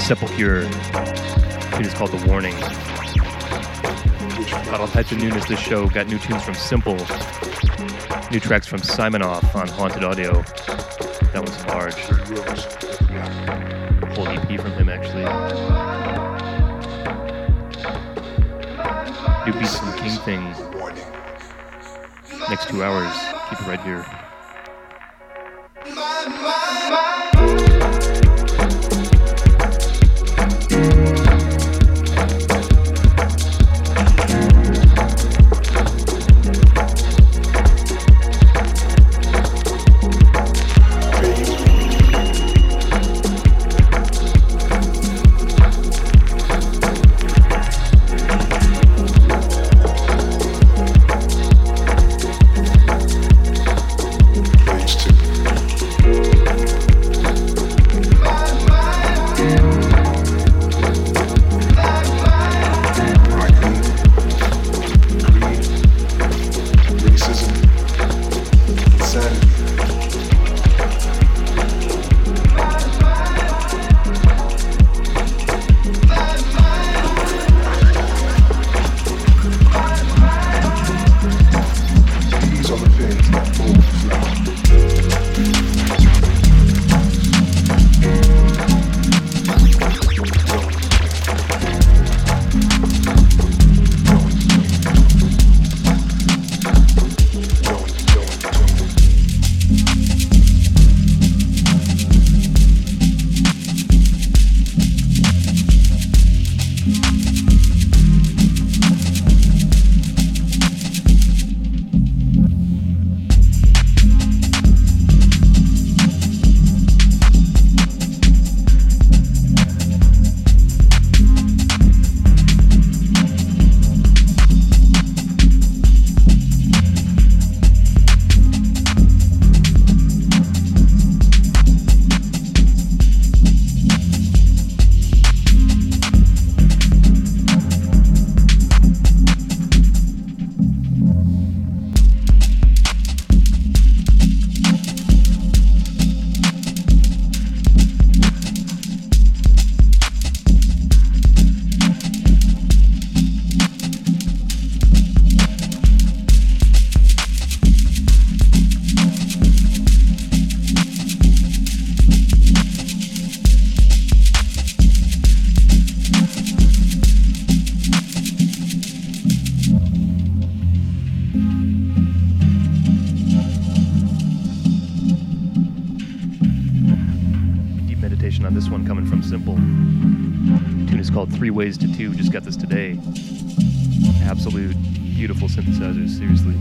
Sepulchre. It is called The Warning. Got all types of newness this show. Got new tunes from Simple, new tracks from Simonoff on Haunted Audio. That one's large. A whole EP from him, actually. New beats from King Thing. Next 2 hours. Keep it right here. production on this one coming from Simple. The tune is called 3 Ways to 2, just got this today. Absolute beautiful synthesizers, seriously.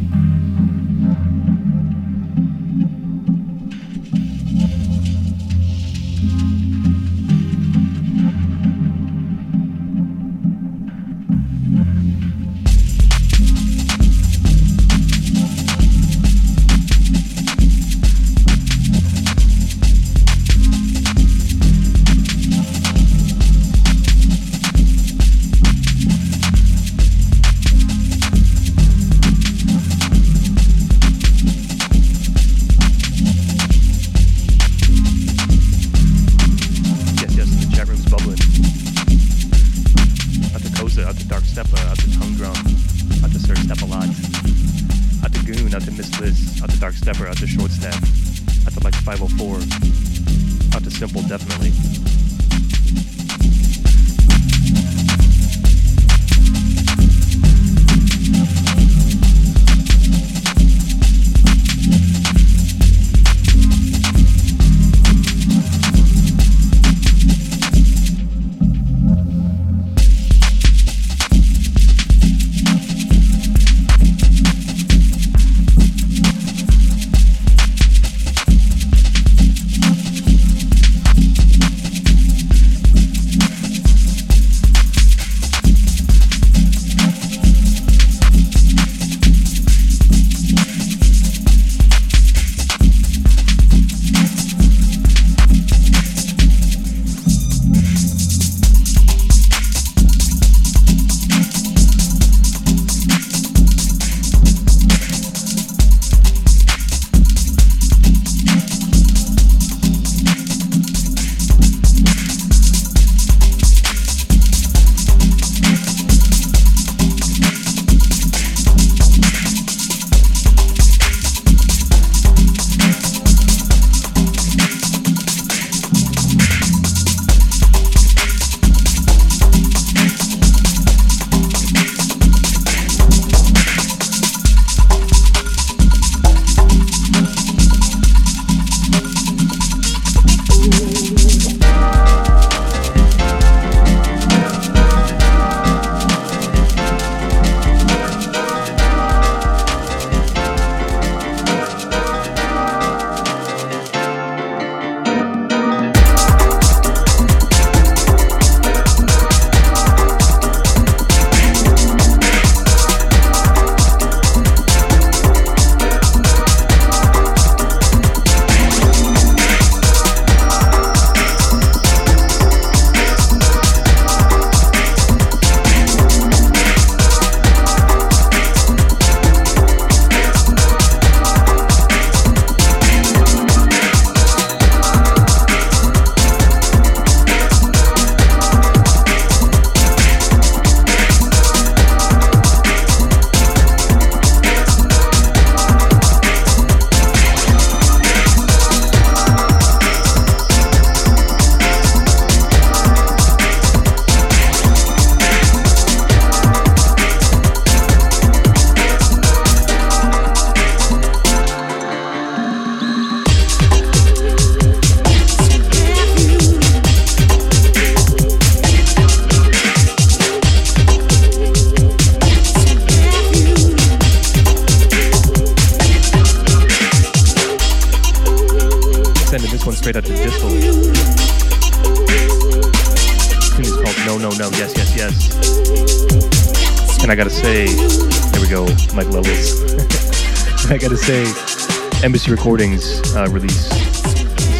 Embassy Recordings release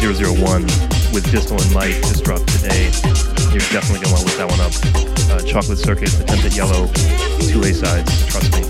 001 with Distal and Light just dropped today. You're definitely going to want to look that one up. Chocolate Circuit, Attempt at Yellow, 2 A-sides, trust me.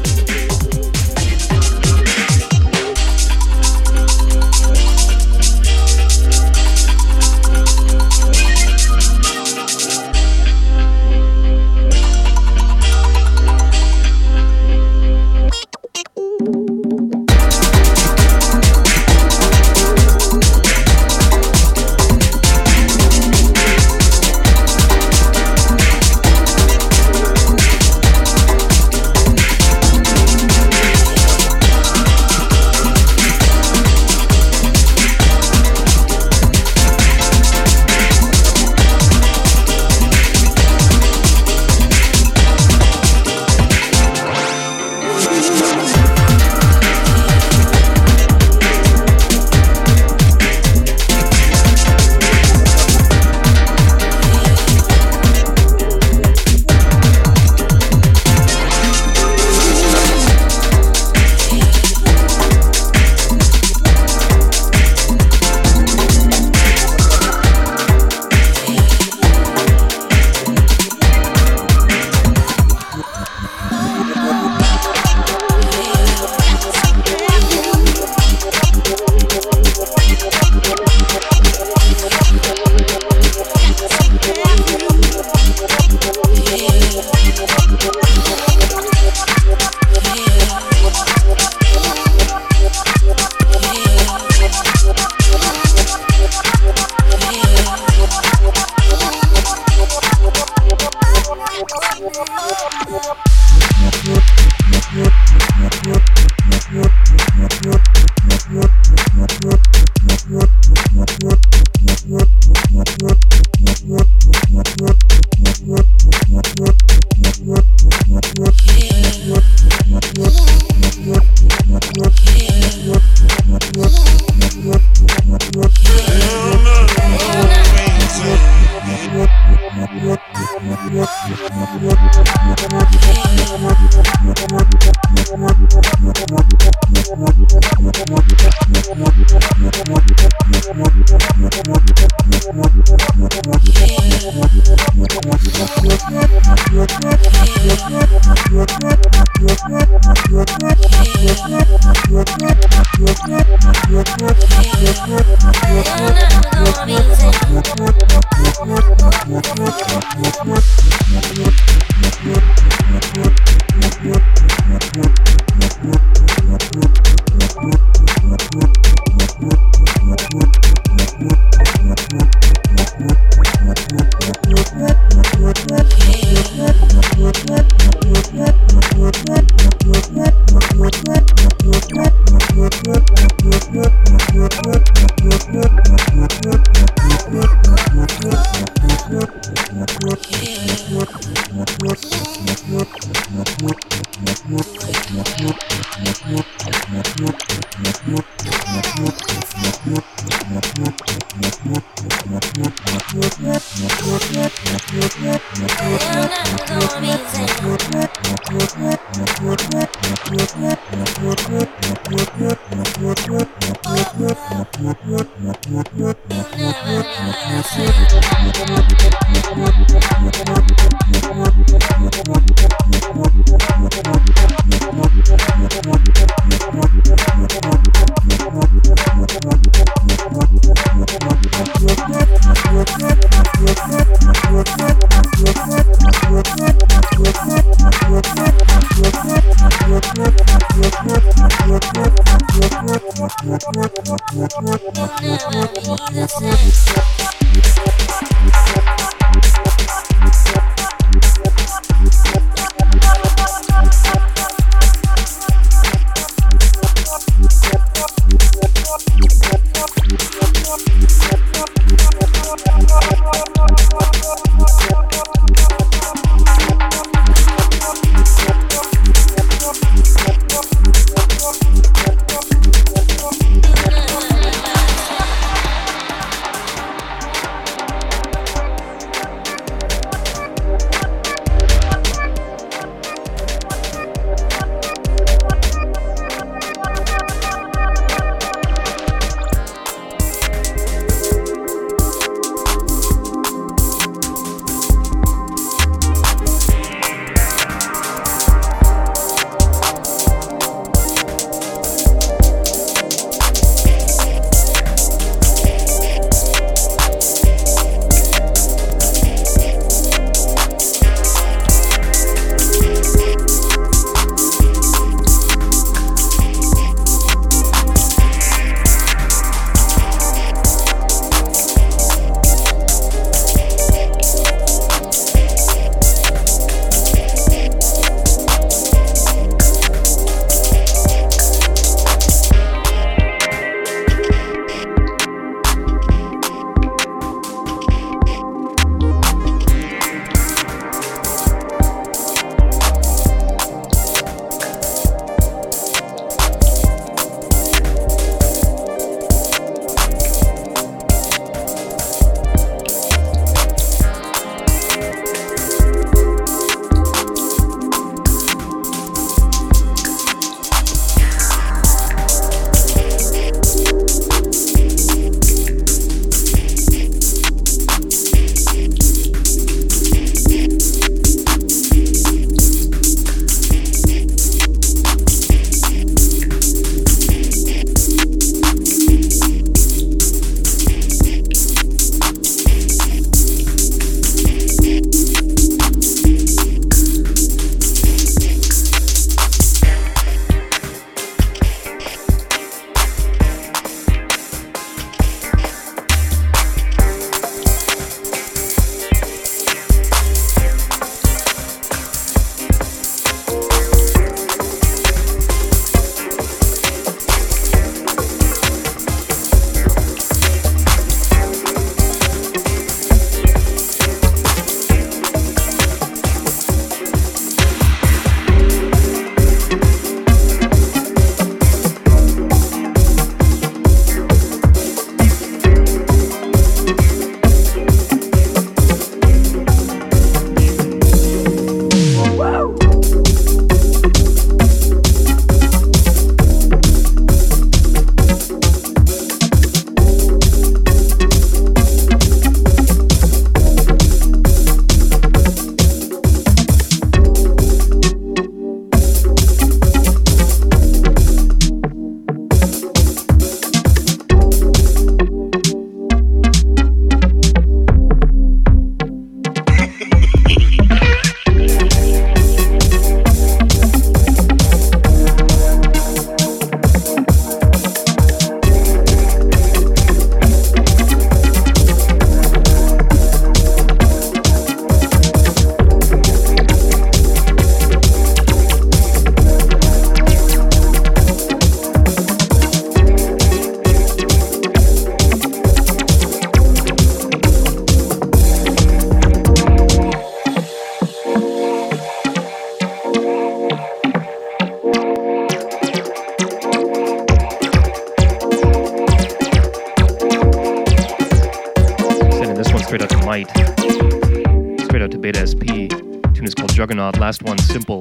played as P. Tune is called Juggernaut. Last one, Simple.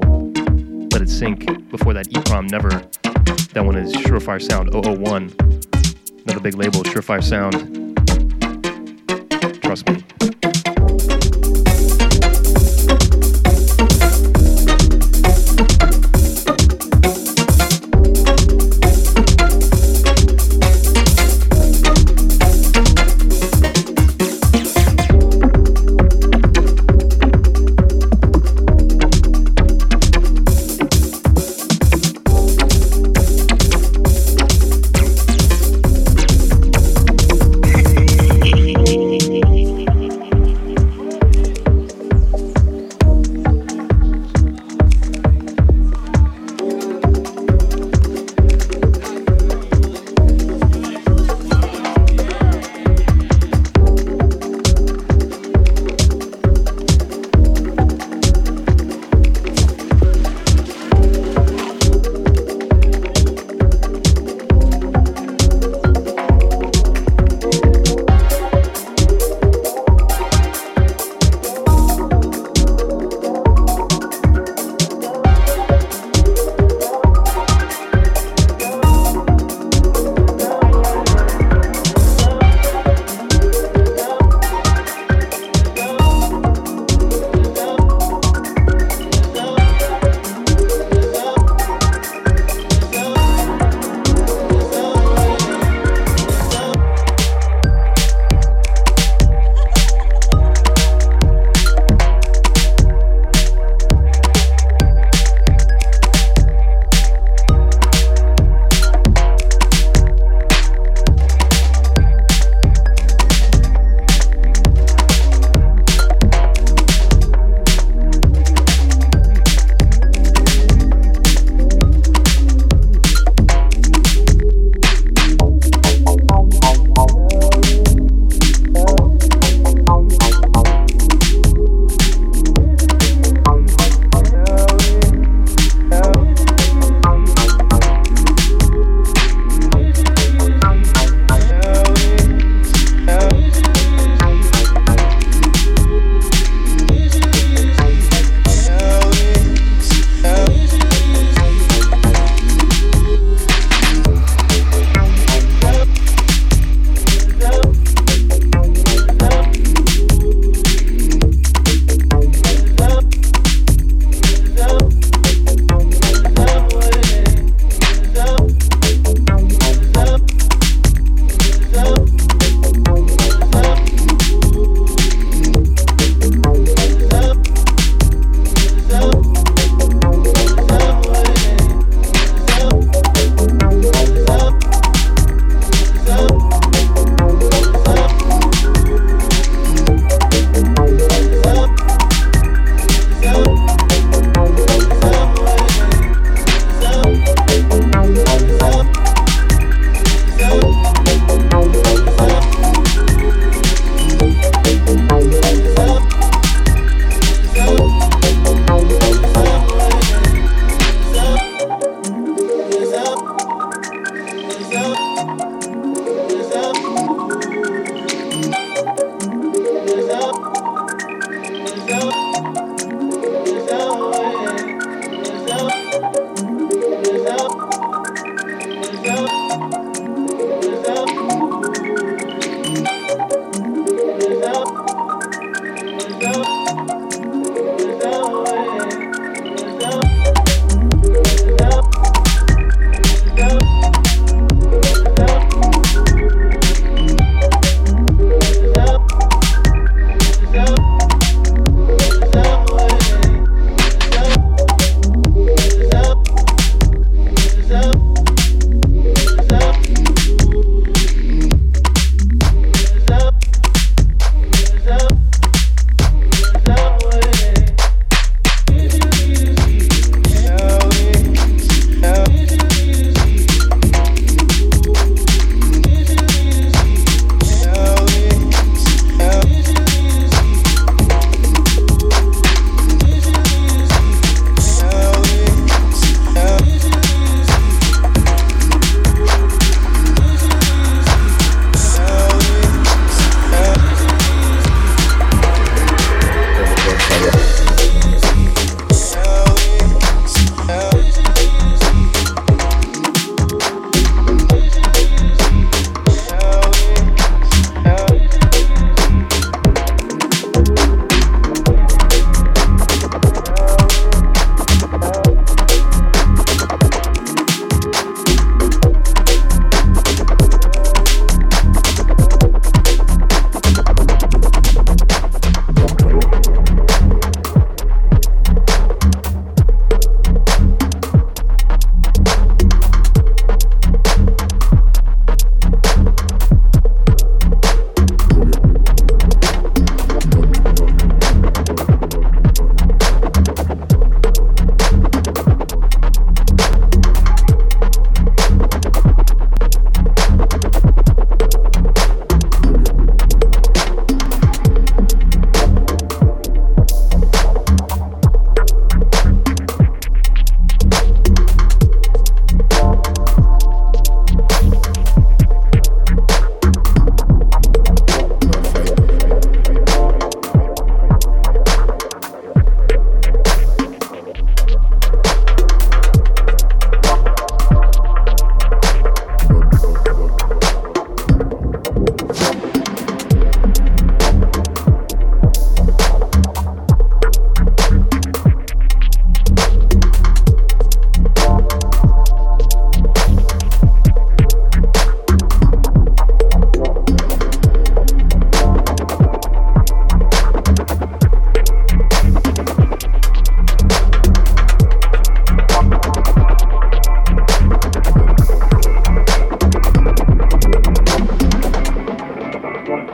Let It Sink. Before that, EPROM, Never. That one is Surefire Sound 001. Another big label, Surefire Sound. Trust me.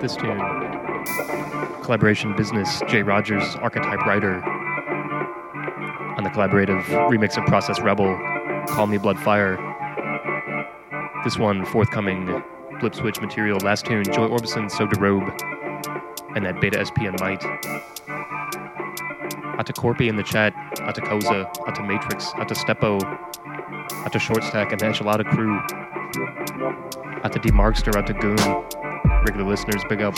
this tune. Collaboration Business, J Rogers, Archetype Writer. On the collaborative remix of Process Rebel, Call Me Blood Fire. This one, forthcoming Blip Switch material. Last tune, Joy Orbison, So Derobe. And that Beta SP and Might. Atta Corpy in the chat, Atta Koza, Atta Matrix, Atta Stepo, Atta Short Stack, and the Enchilada Crew. Atta D Markster, Atta Goon. Regular listeners, big up.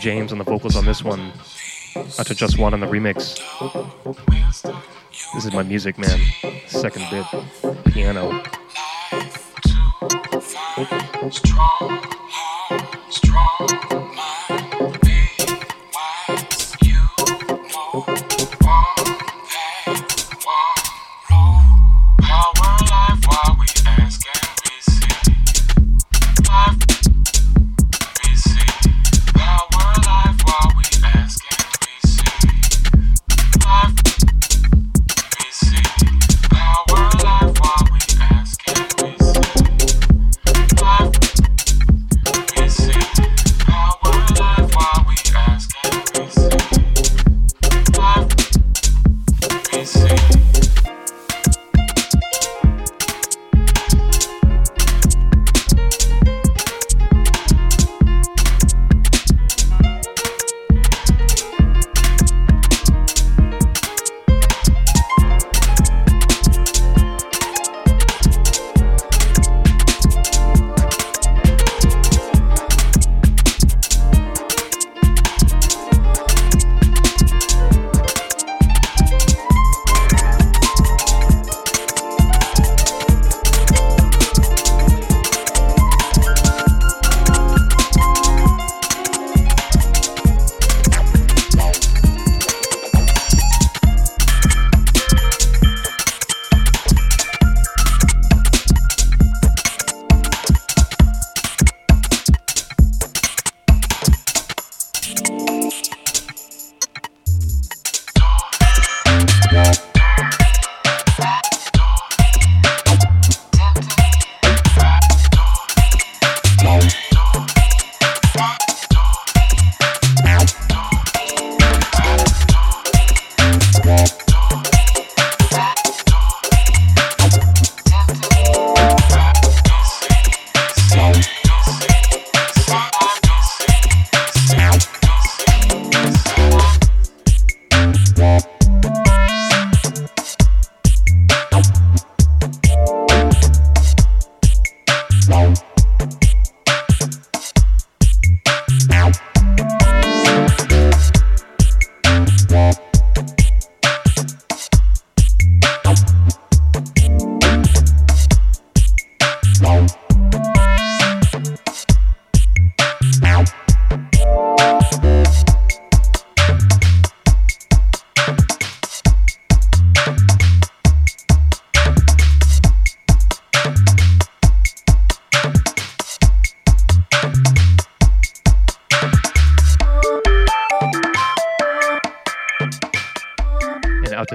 James on the vocals on this one. Out to Just One on the remix. This is my music, man. Second bit. Piano.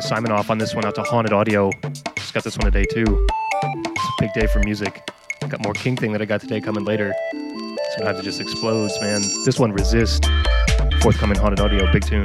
Simonoff on this one, out to Haunted Audio. Just got this one today too. It's a big day for music. Got more King Thing that I got today coming later. Sometimes it just explodes, man. This one, Resist. Forthcoming Haunted Audio, big tune.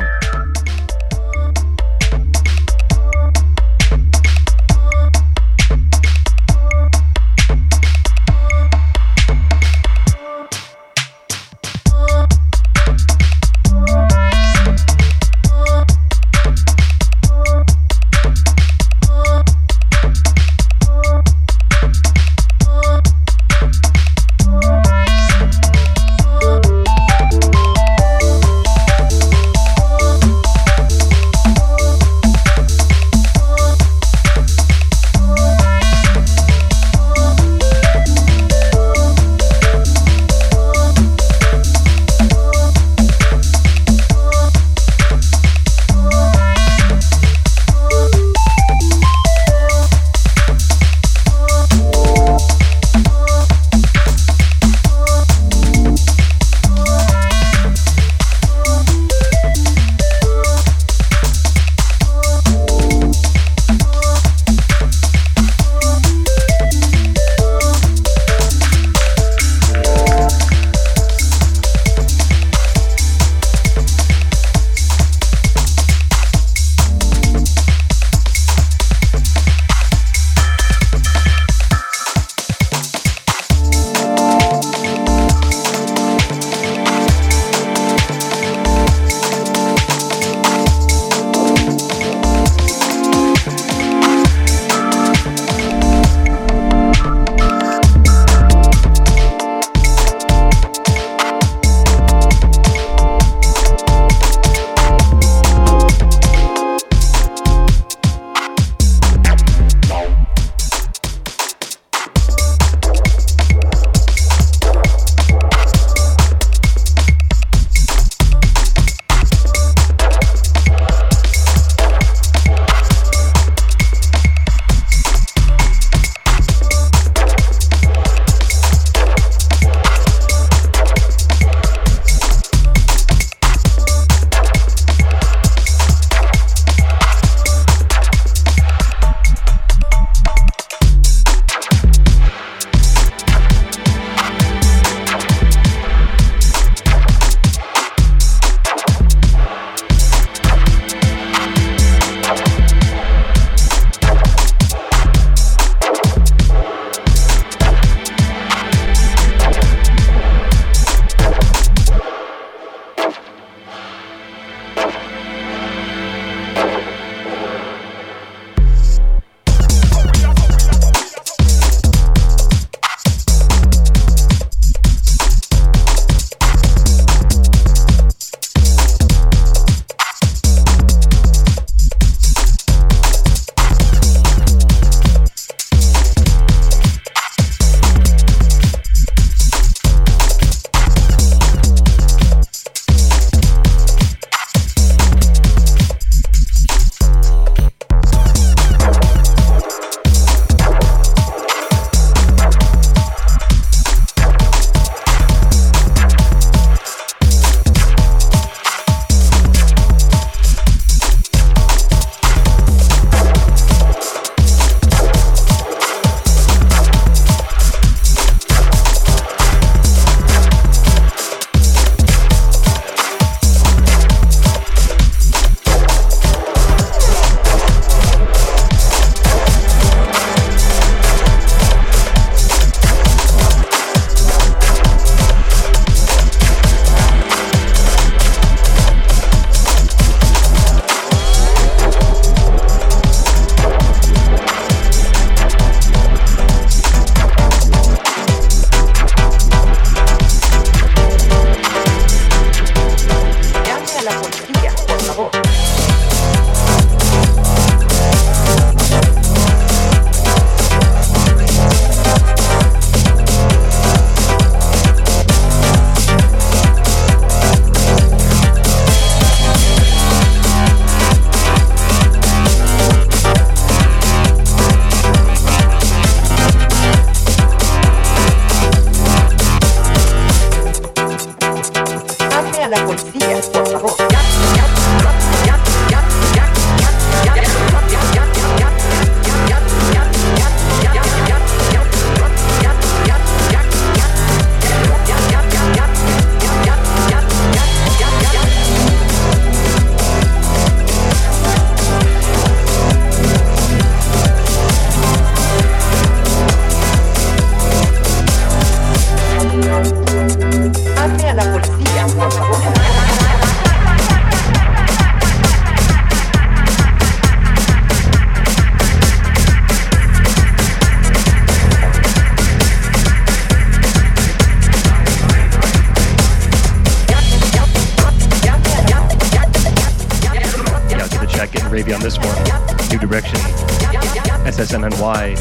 New Direction, SSNNY.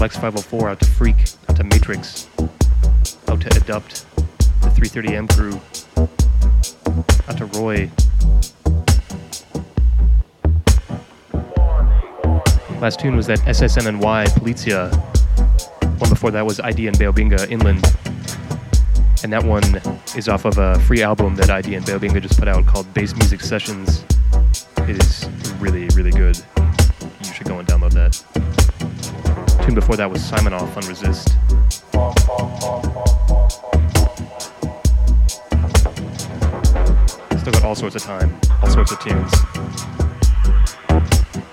Lex 504, out to Freak, out to Matrix, out to Adopt, the 330M crew, out to Roy. Last tune was that SSNNY, Polizia. One before that was ID and Baobinga, Inland. And that one is off of a free album that ID and Baobinga just put out called Bass Music Sessions. It is really, really good. You should go and download that. Tune before that was Simonoff on Resist. Still got all sorts of time, all sorts of tunes.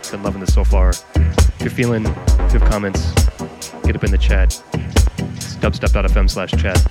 Been loving this so far. If you're feeling, if you have comments, get up in the chat. It's dubstepped.fm/chat.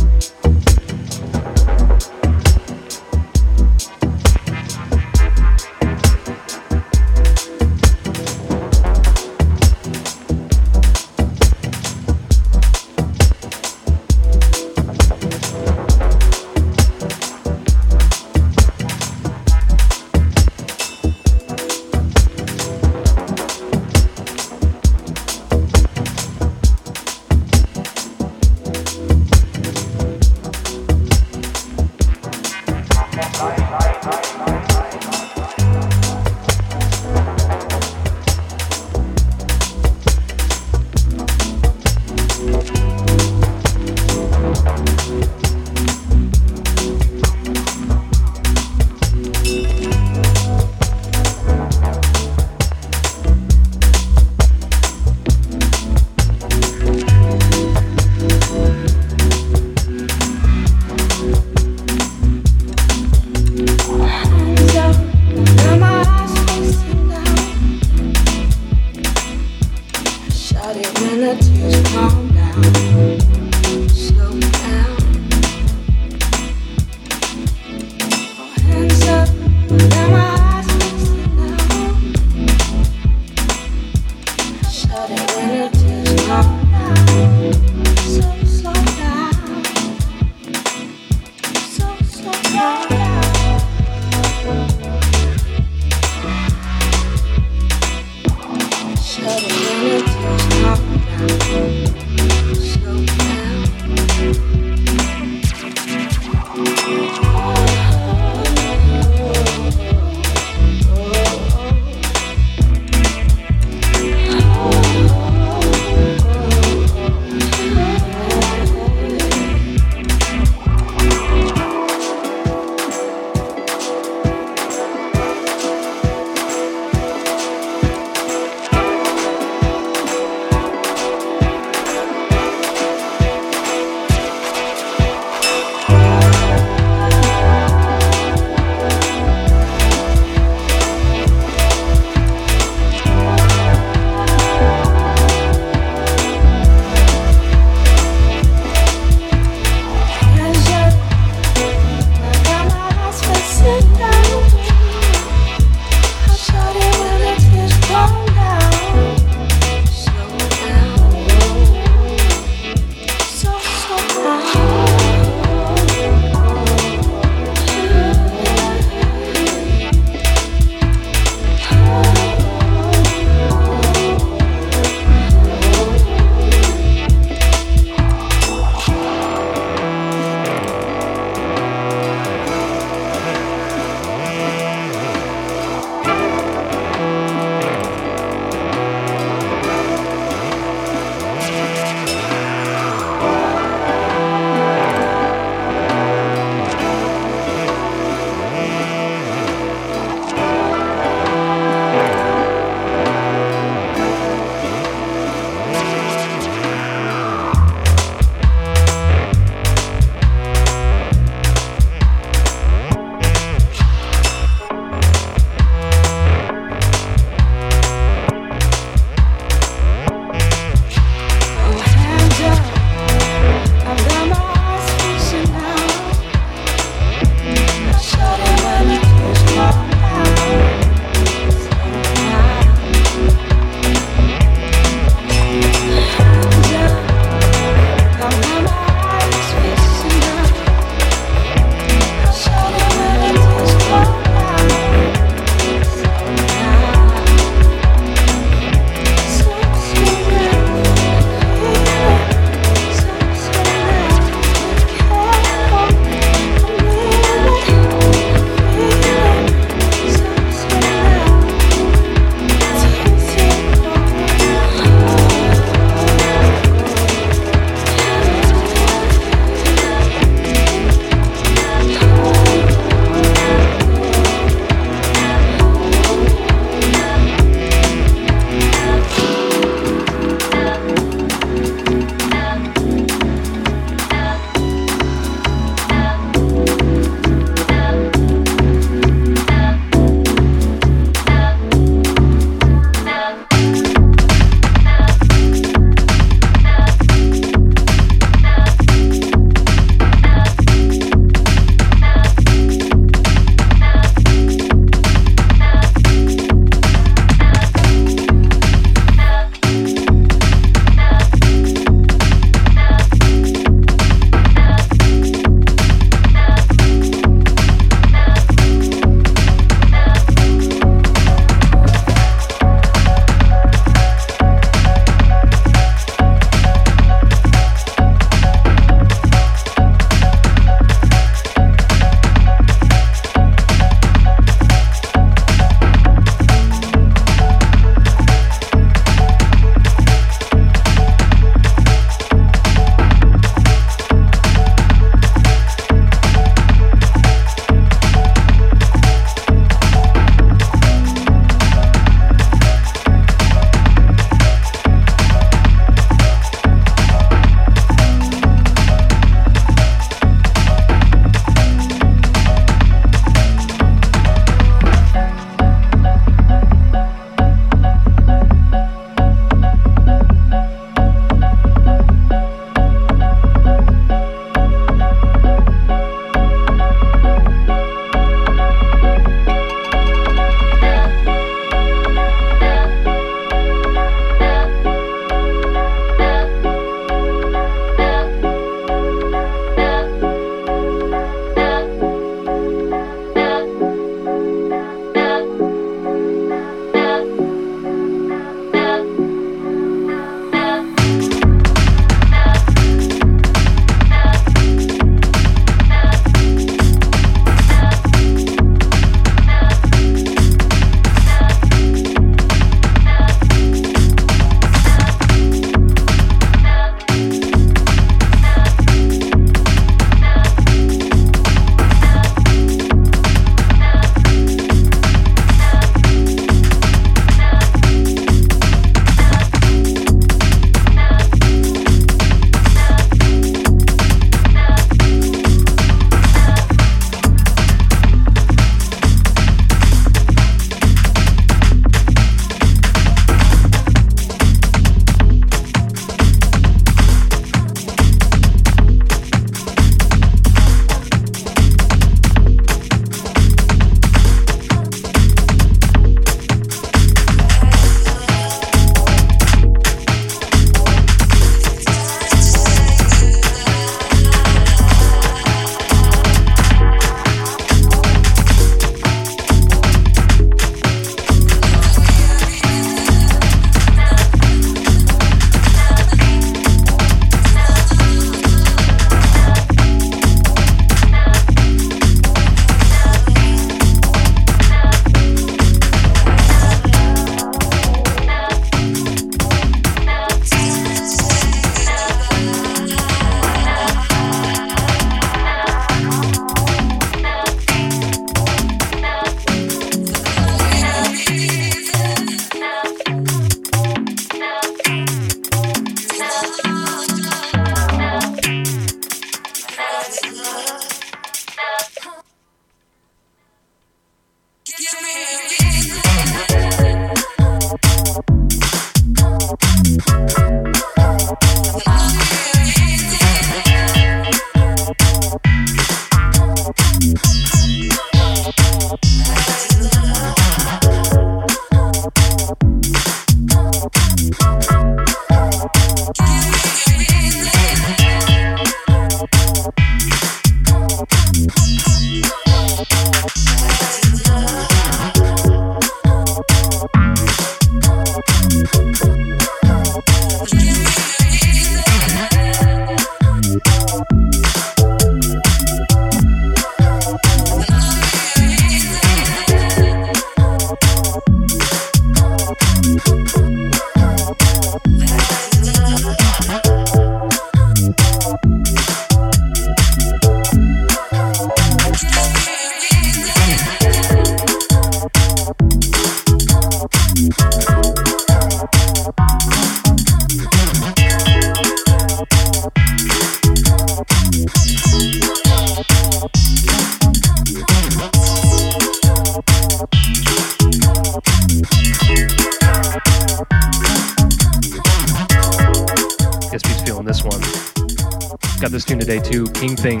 King Thing,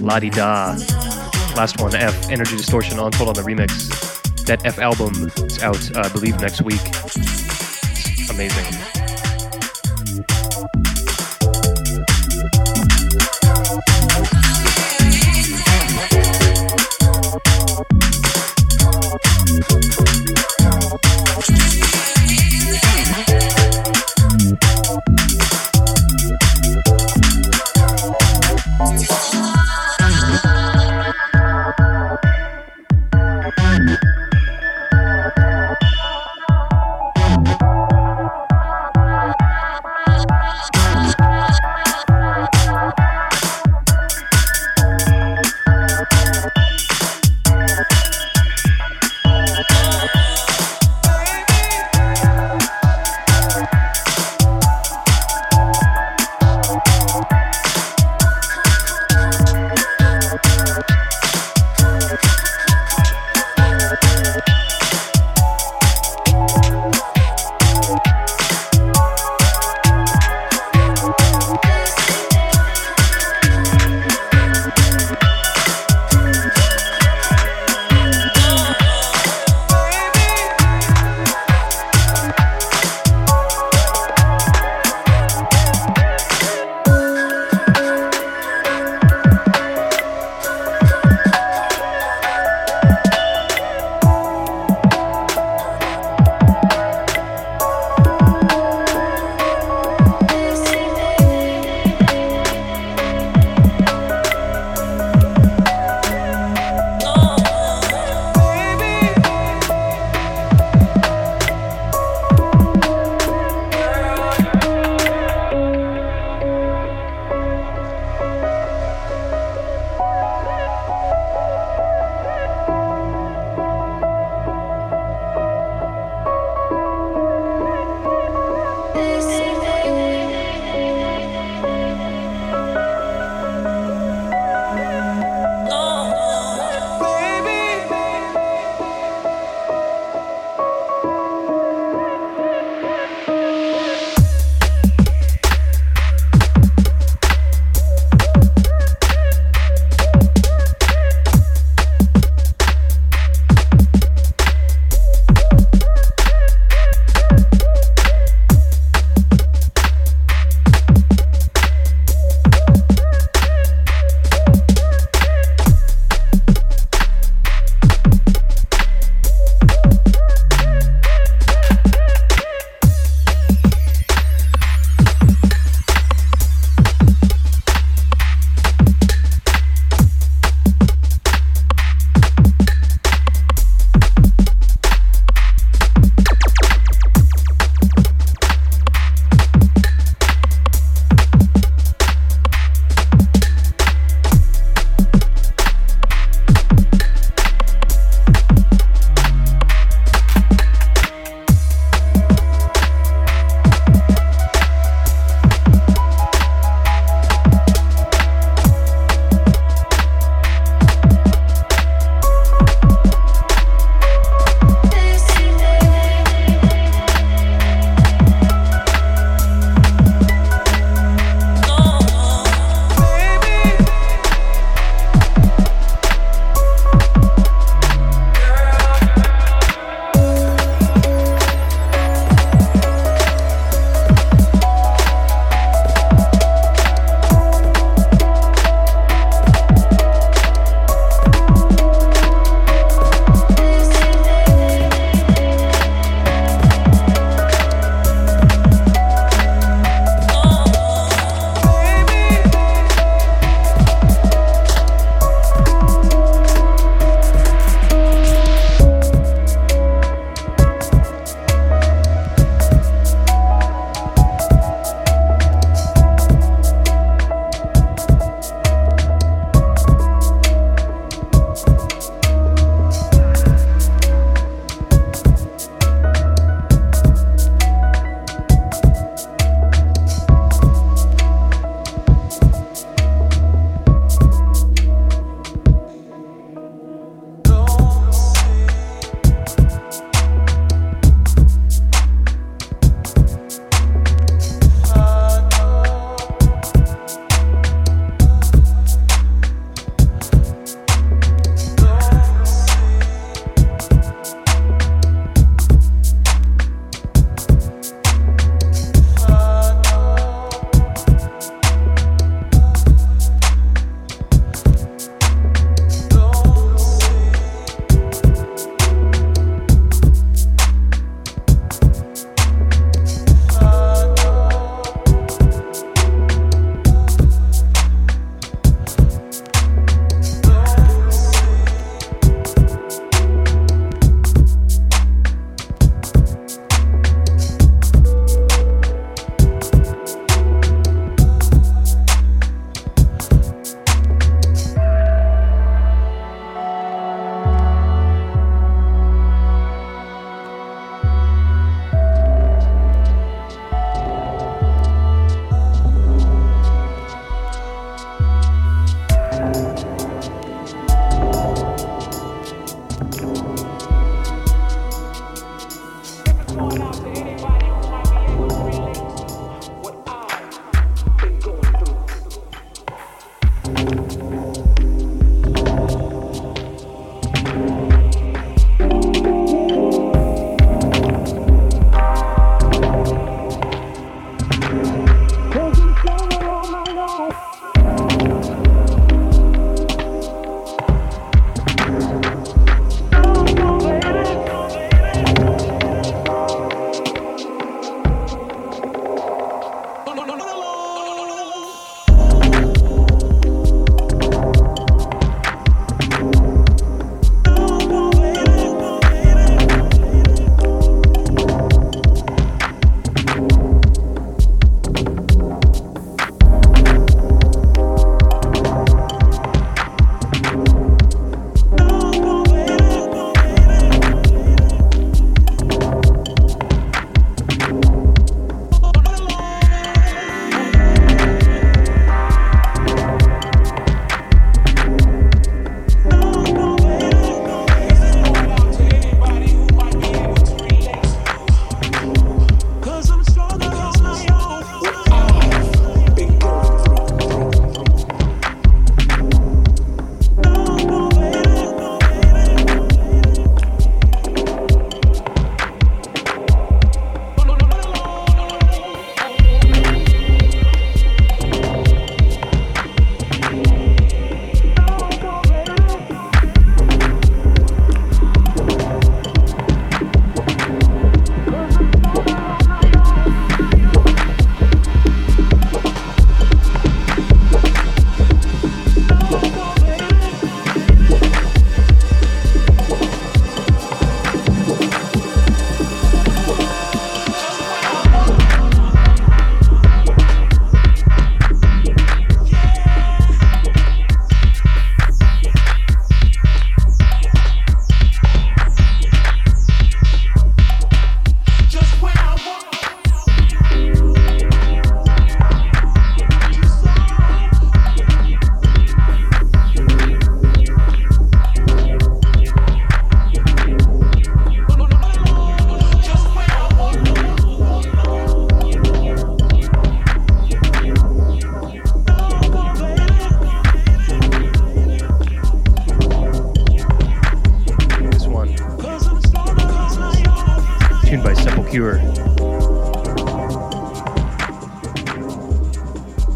La Di Da. Last one, F, Energy Distortion, Untold on the remix. That F album is out, I believe, next week. It's amazing.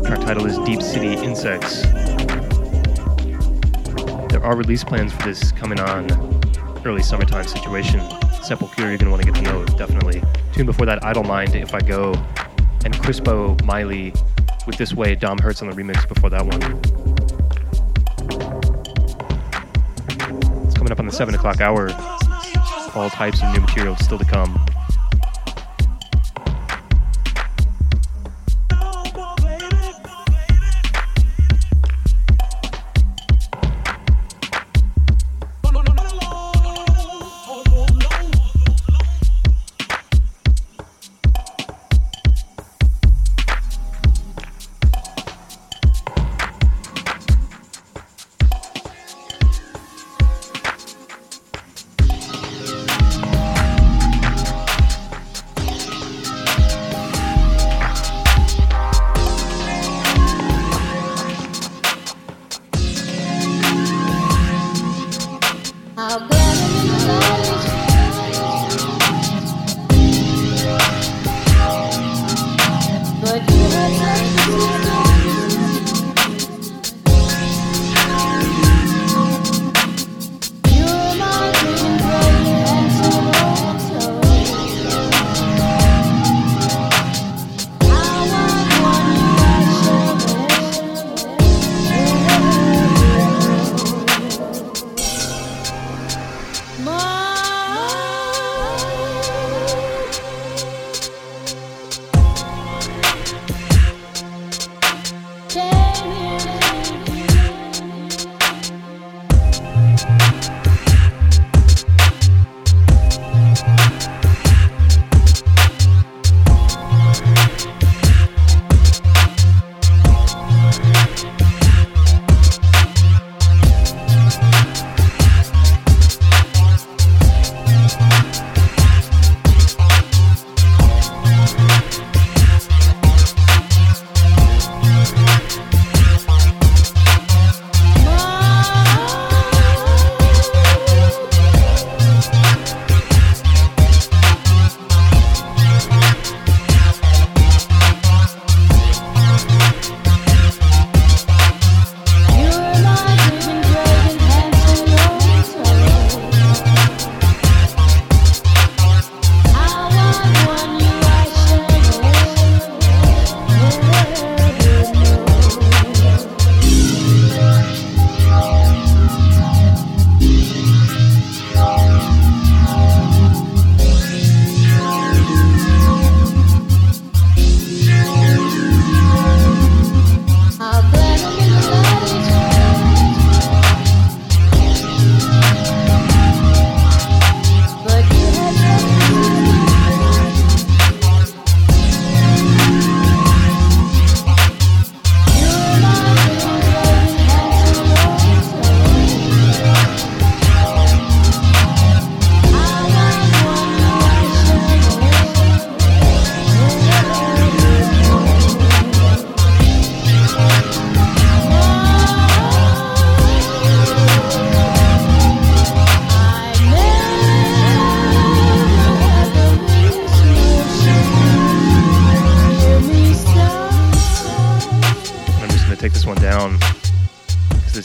Track title is Deep City Insects. There are release plans for this coming on. Early summertime situation. Sepulchre, you're going to want to get the O, definitely. Tune before that, Idle Mind, If I Go. And Crispo Miley with This Way, Dom Hertz on the remix before that one. It's coming up on the 7 o'clock hour. All types of new material still to come.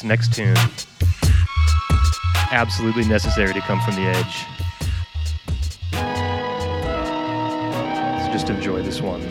Next tune, absolutely necessary to come from the edge. So just enjoy this one.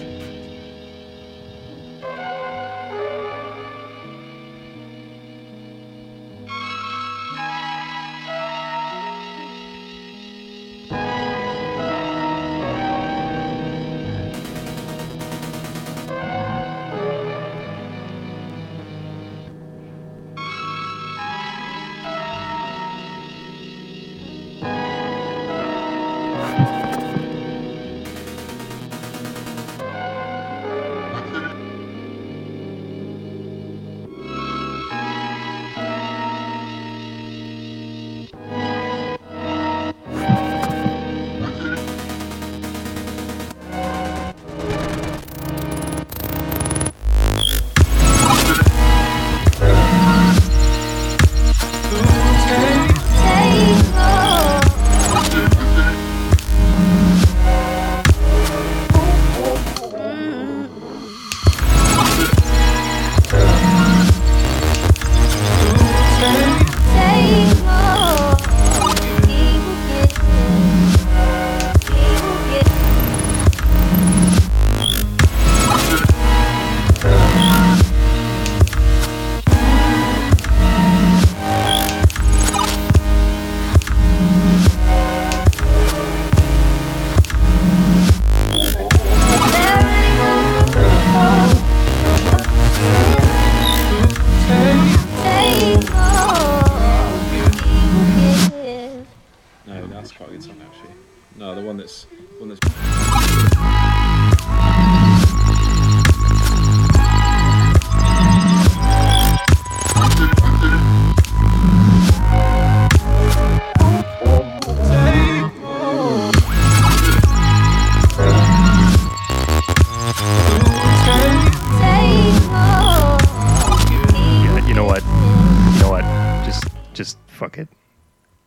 drunk it.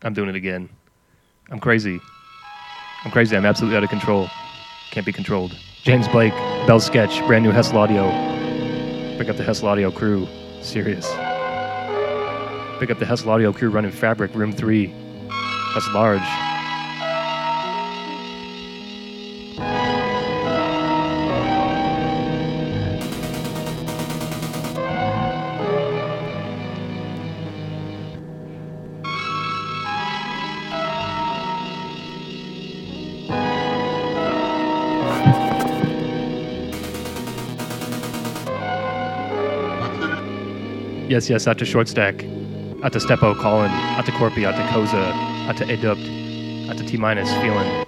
I'm doing it again. I'm crazy. I'm crazy. I'm absolutely out of control. Can't be controlled. James Blake, Bell Sketch, brand new Hessle Audio. Pick up the Hessle Audio crew. Serious. Pick up the Hessle Audio crew running Fabric, Room 3. That's large. Yes, yes, out to Short Stack, out to Stepo, Colin, out to Corpy, out to Koza, out to Adopt, out to T-minus, feeling.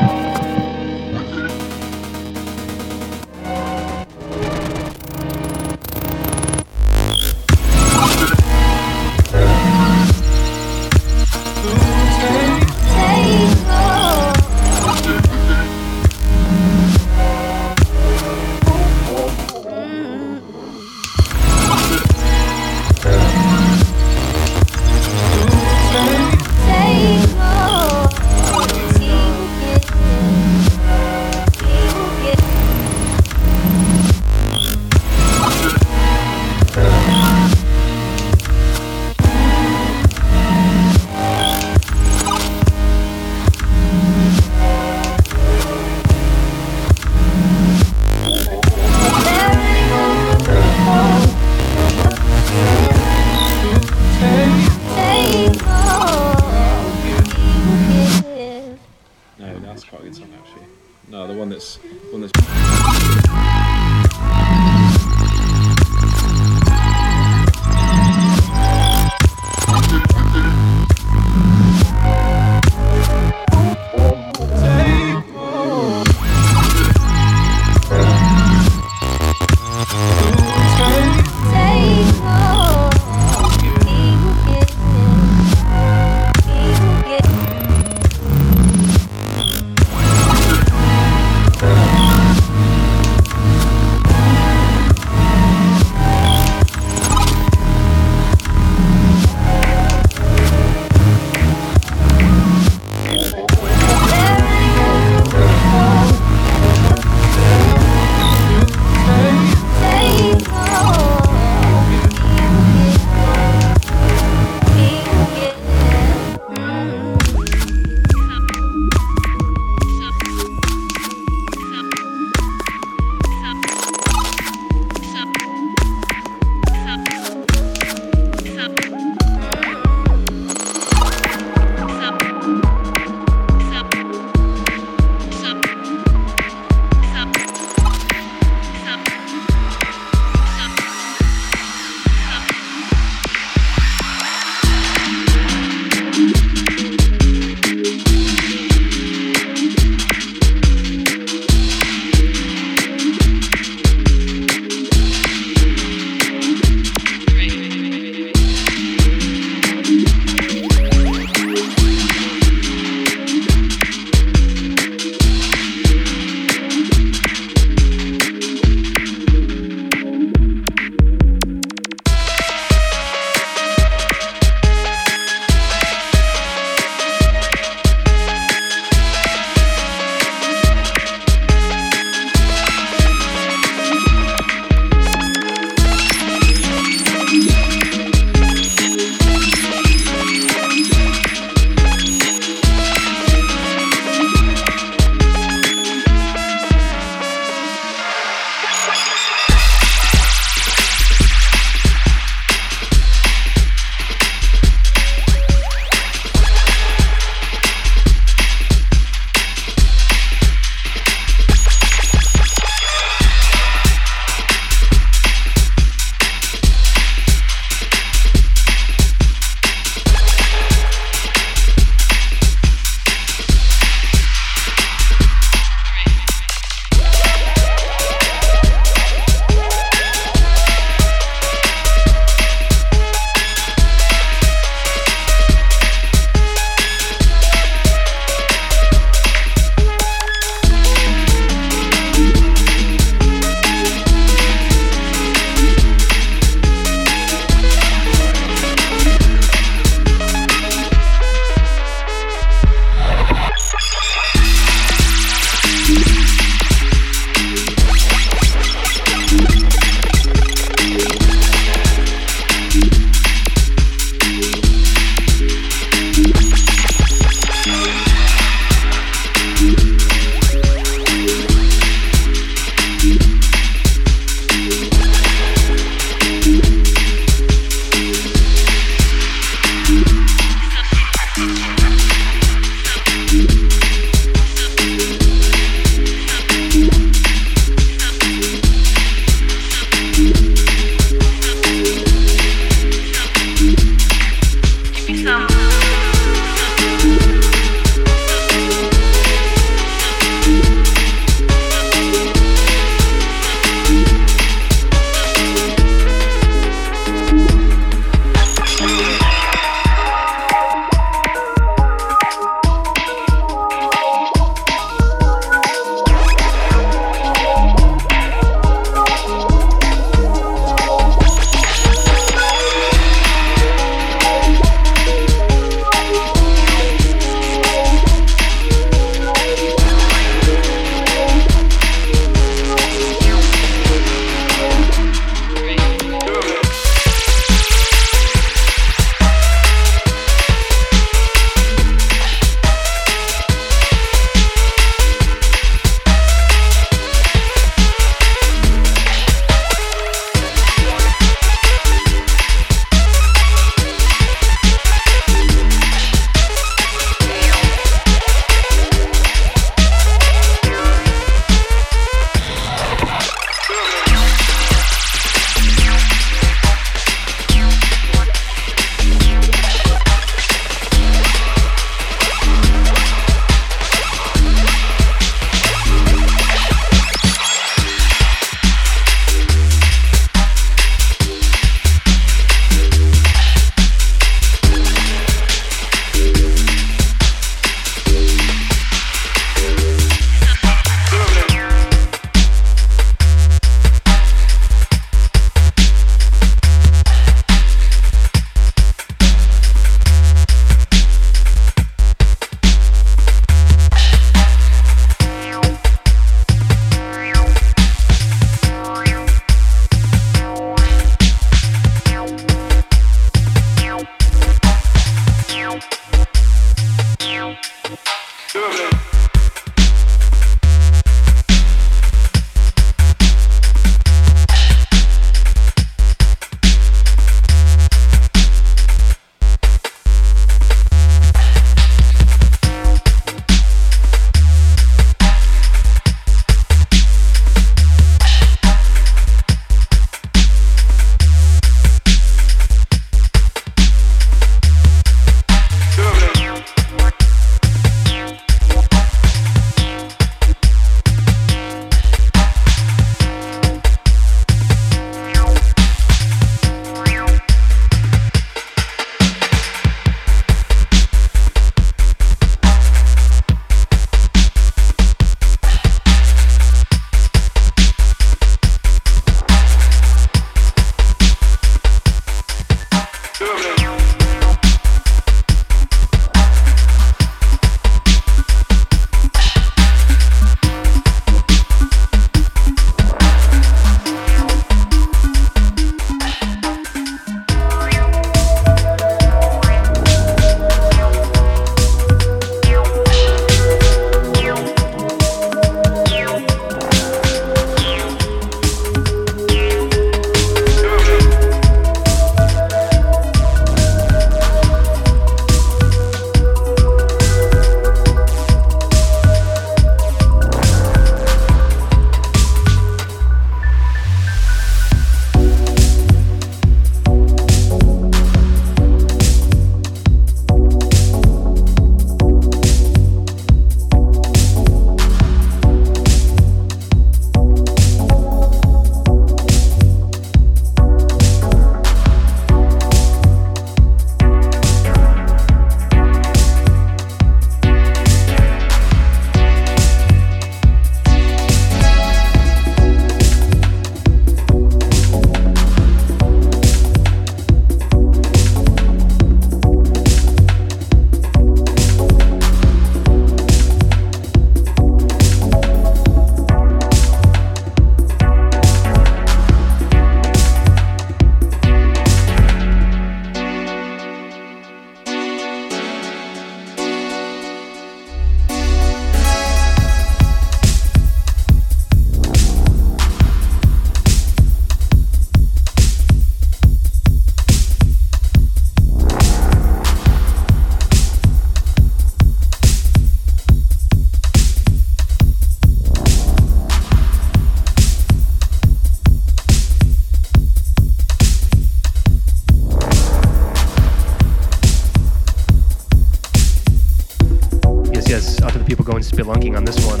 lunking on this one.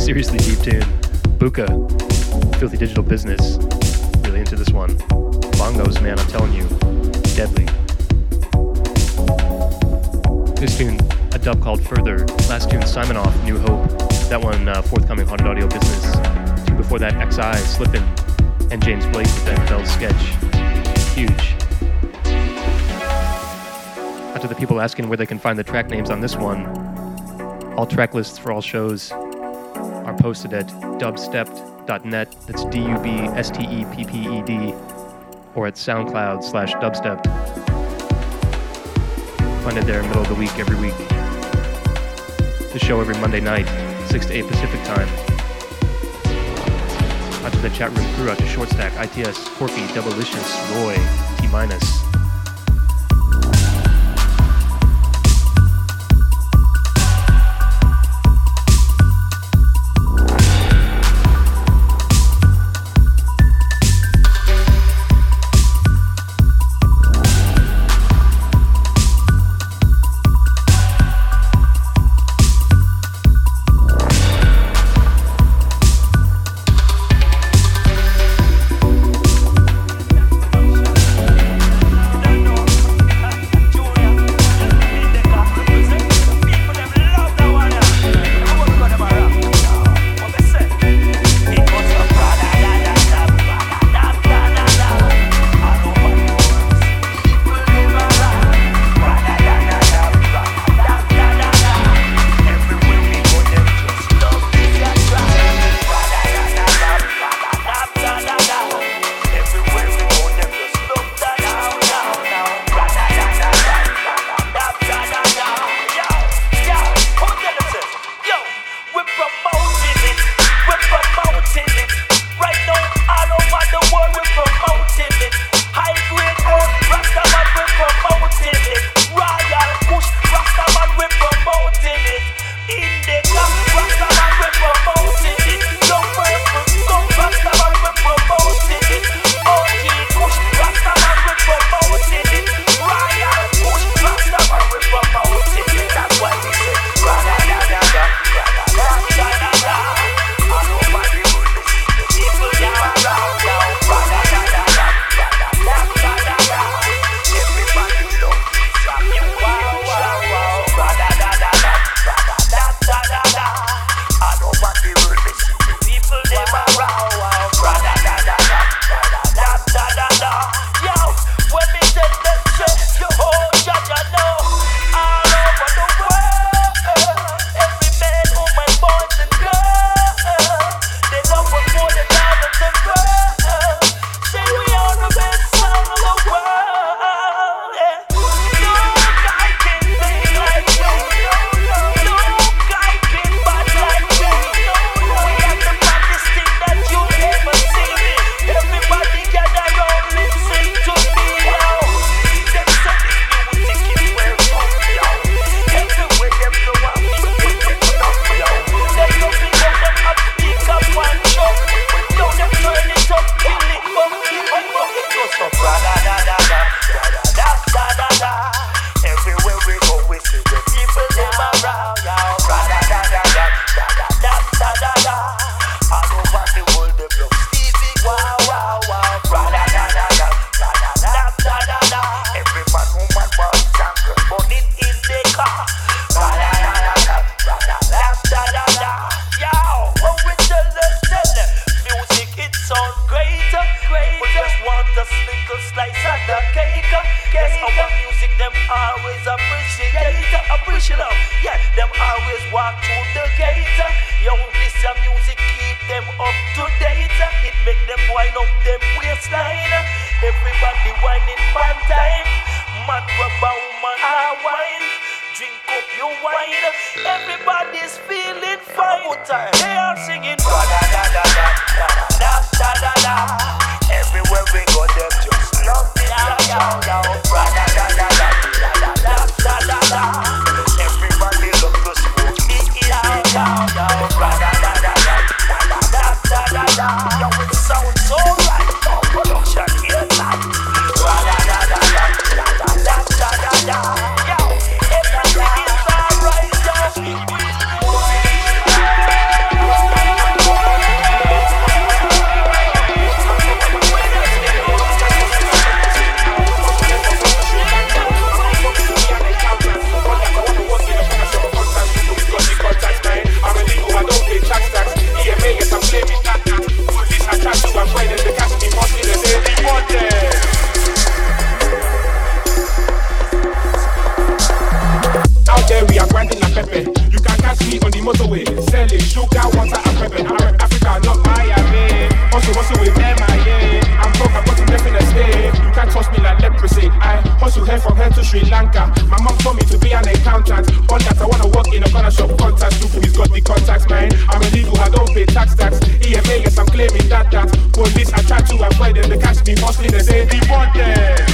Seriously deep tune. Buka, Filthy Digital Business. Really into this one. Bongos, man, I'm telling you. Deadly. This tune, a dub called Further. Last tune, Simonoff, New Hope. That one, forthcoming Haunted Audio Business. Two before that, XI, Slippin', and James Blake with that Bell Sketch. Huge. Out to the people asking where they can find the track names on this one. All track lists for all shows are posted at dubstepped.net. That's dubstepped, or at soundcloud/dubstep. Find it there middle of the week, every week. The show every Monday night, 6 to 8 Pacific time. Out to the chat room crew, out to Short Stack, ITS, Corpy, Doublelicious, Roy, T Minus. why them they catch me first thing they say the bottom.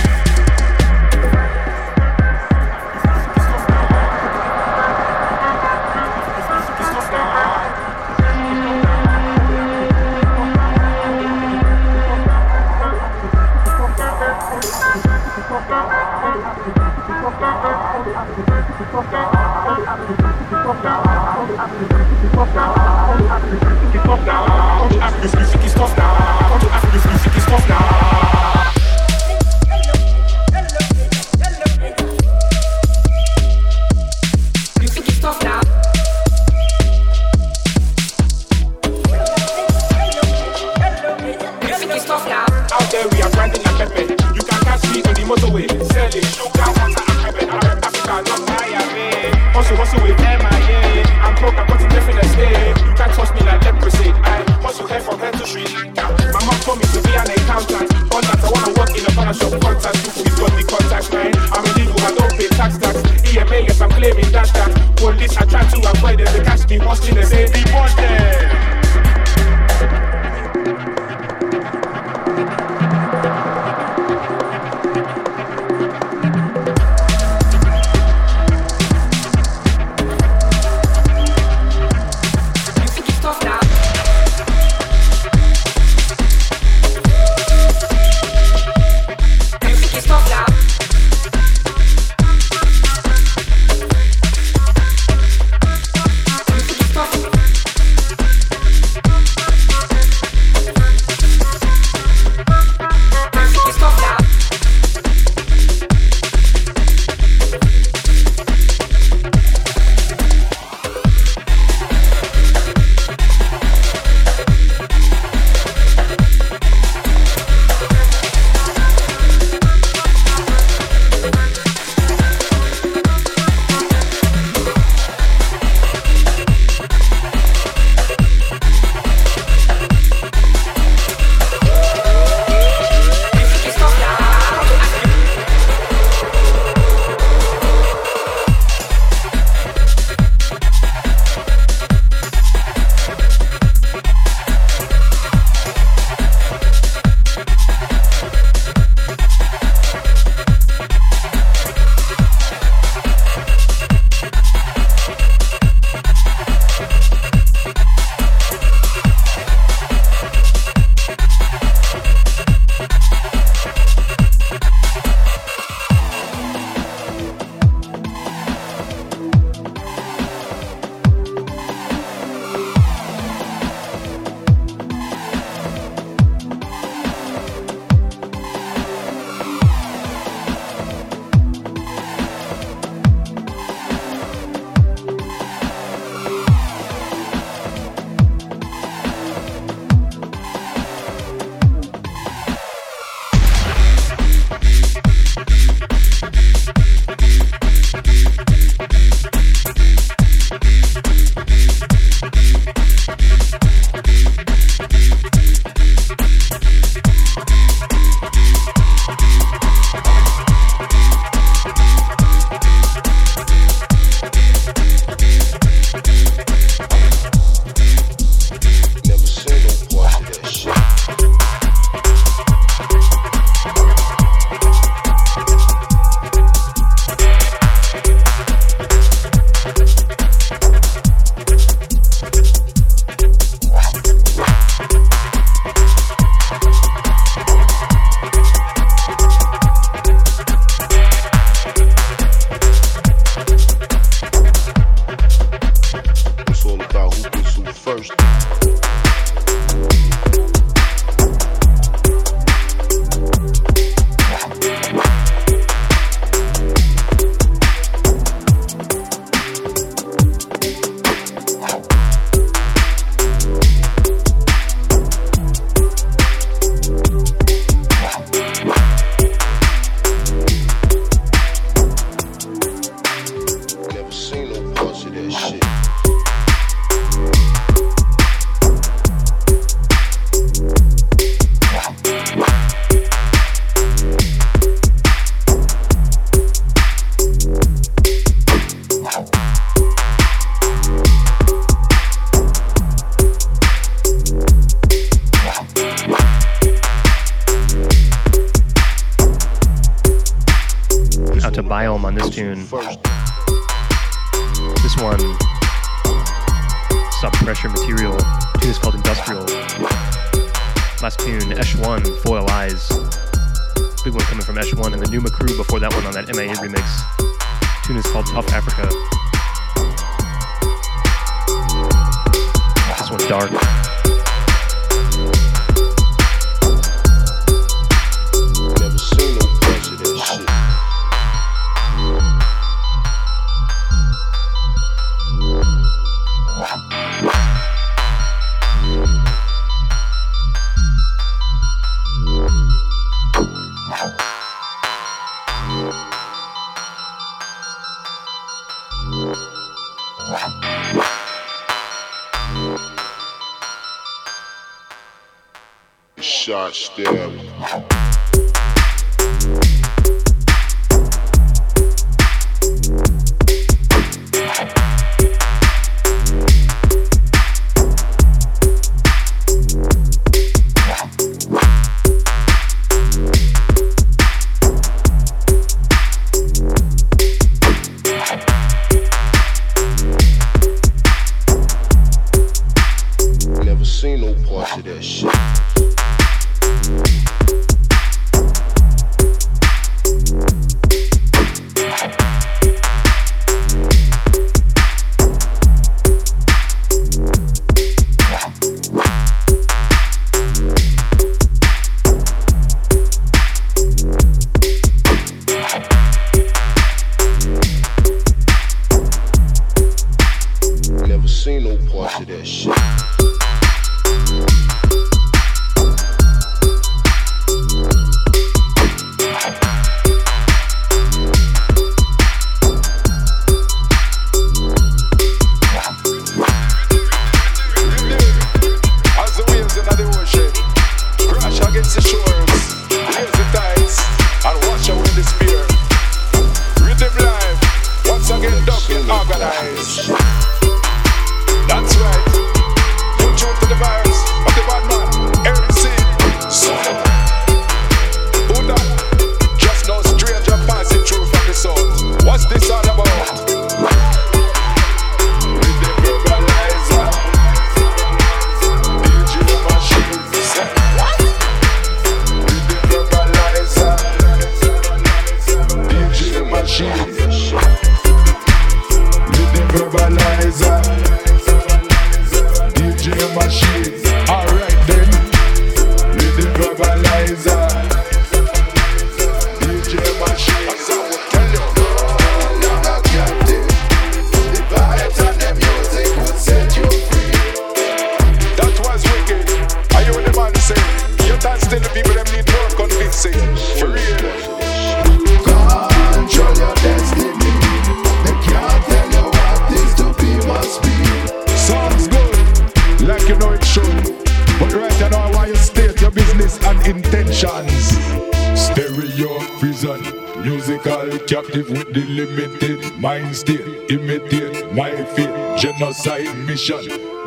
biome on this tune. This one, Soft Pressure Material. The tune is called Industrial. Last tune, Esh1, Foil Eyes. Big one coming from Esh1 and the Numa crew before that one on that MIA remix. The tune is called Puff Africa. This one, Dark. Shot stab.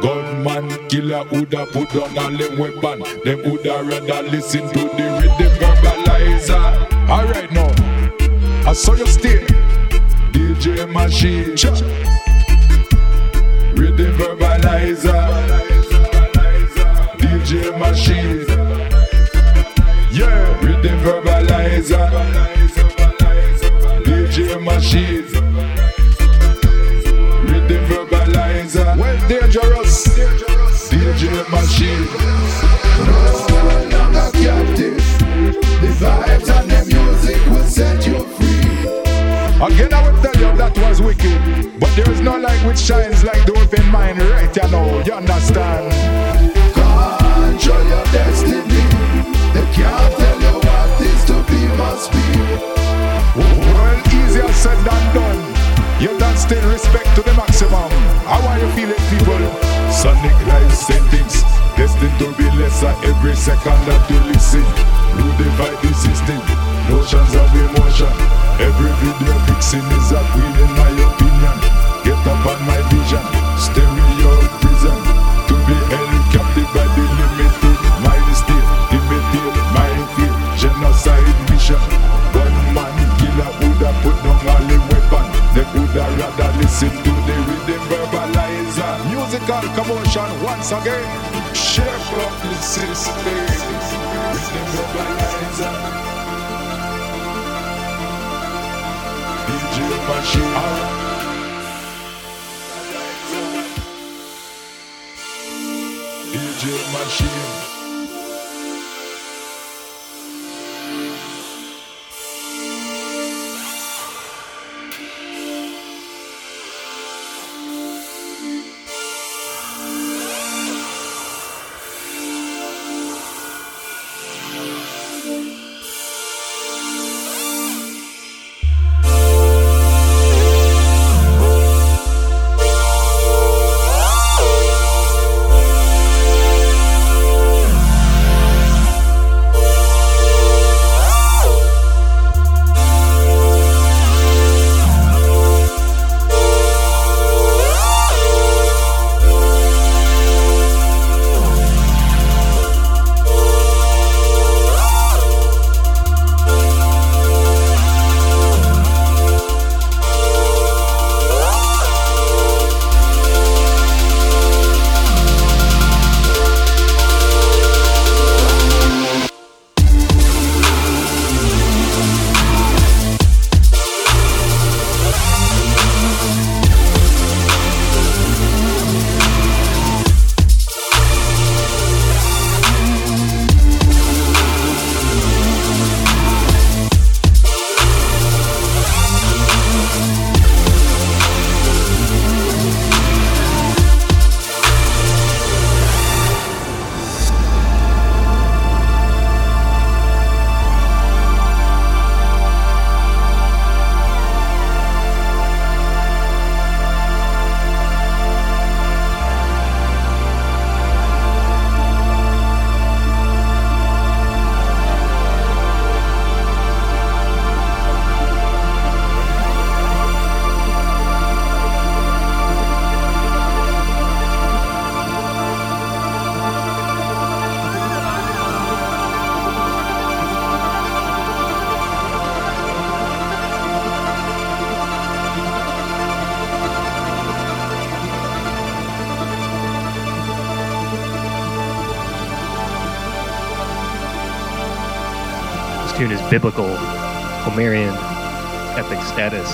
Gunman killer woulda put on all them weapon. Them woulda rather listen to the rhythm verbalizer. Alright now, I saw you stay DJ Machine. Rhythm verbalizer, DJ Machine. Yeah, rhythm verbalizer, DJ Machine. Well, dangerous, dangerous. DJ Machine. No, I'm not a captive. The vibes and the music will set you free. Again, I will tell you that was wicked, but there is no light which shines like the open mind, right? You know, you understand. Control your destiny. They can't tell you what is to be must be. Well, easier said than done. You don't still respect to the maximum. How are you feeling, people? Sonic life sentence, destined to be lesser every second that you listen. You divide the system, notions of emotion. Every video fixing is a queen in my opinion. Get up on my vision, stereo prison. To be held captive by the limited mind state, limited mind field, genocide mission. Gunman killer would have put down game. Shut up, this is the thing. DJ Machine. DJ Machine. Tune is biblical, Homerian, epic status.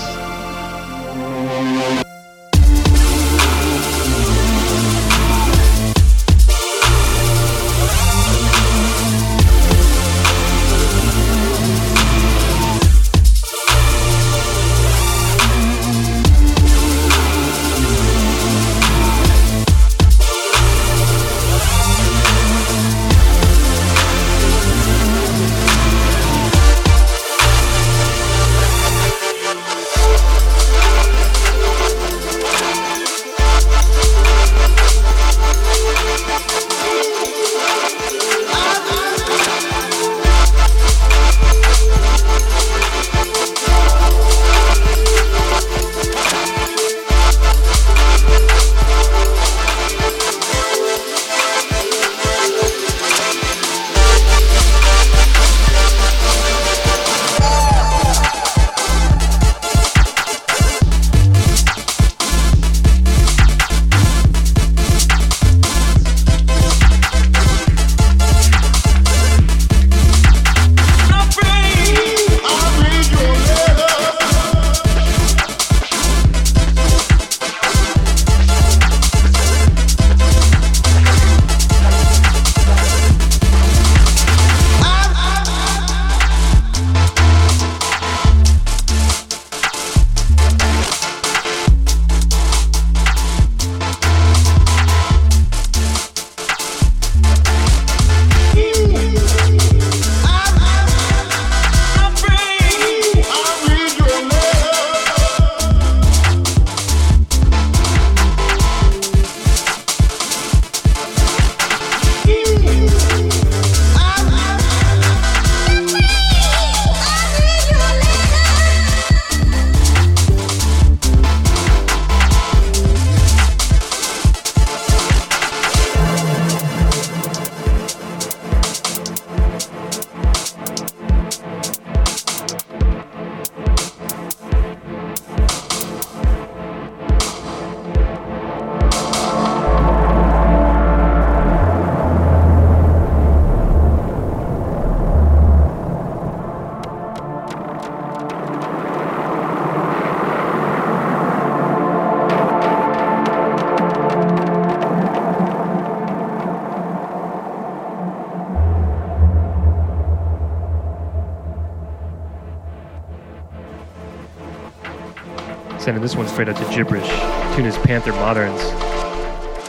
Sending this one straight out to Gibberish. The tune is Panther Moderns.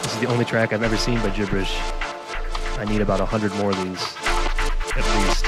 This is the only track I've ever seen by Gibberish. I need about 100 more of these, at least.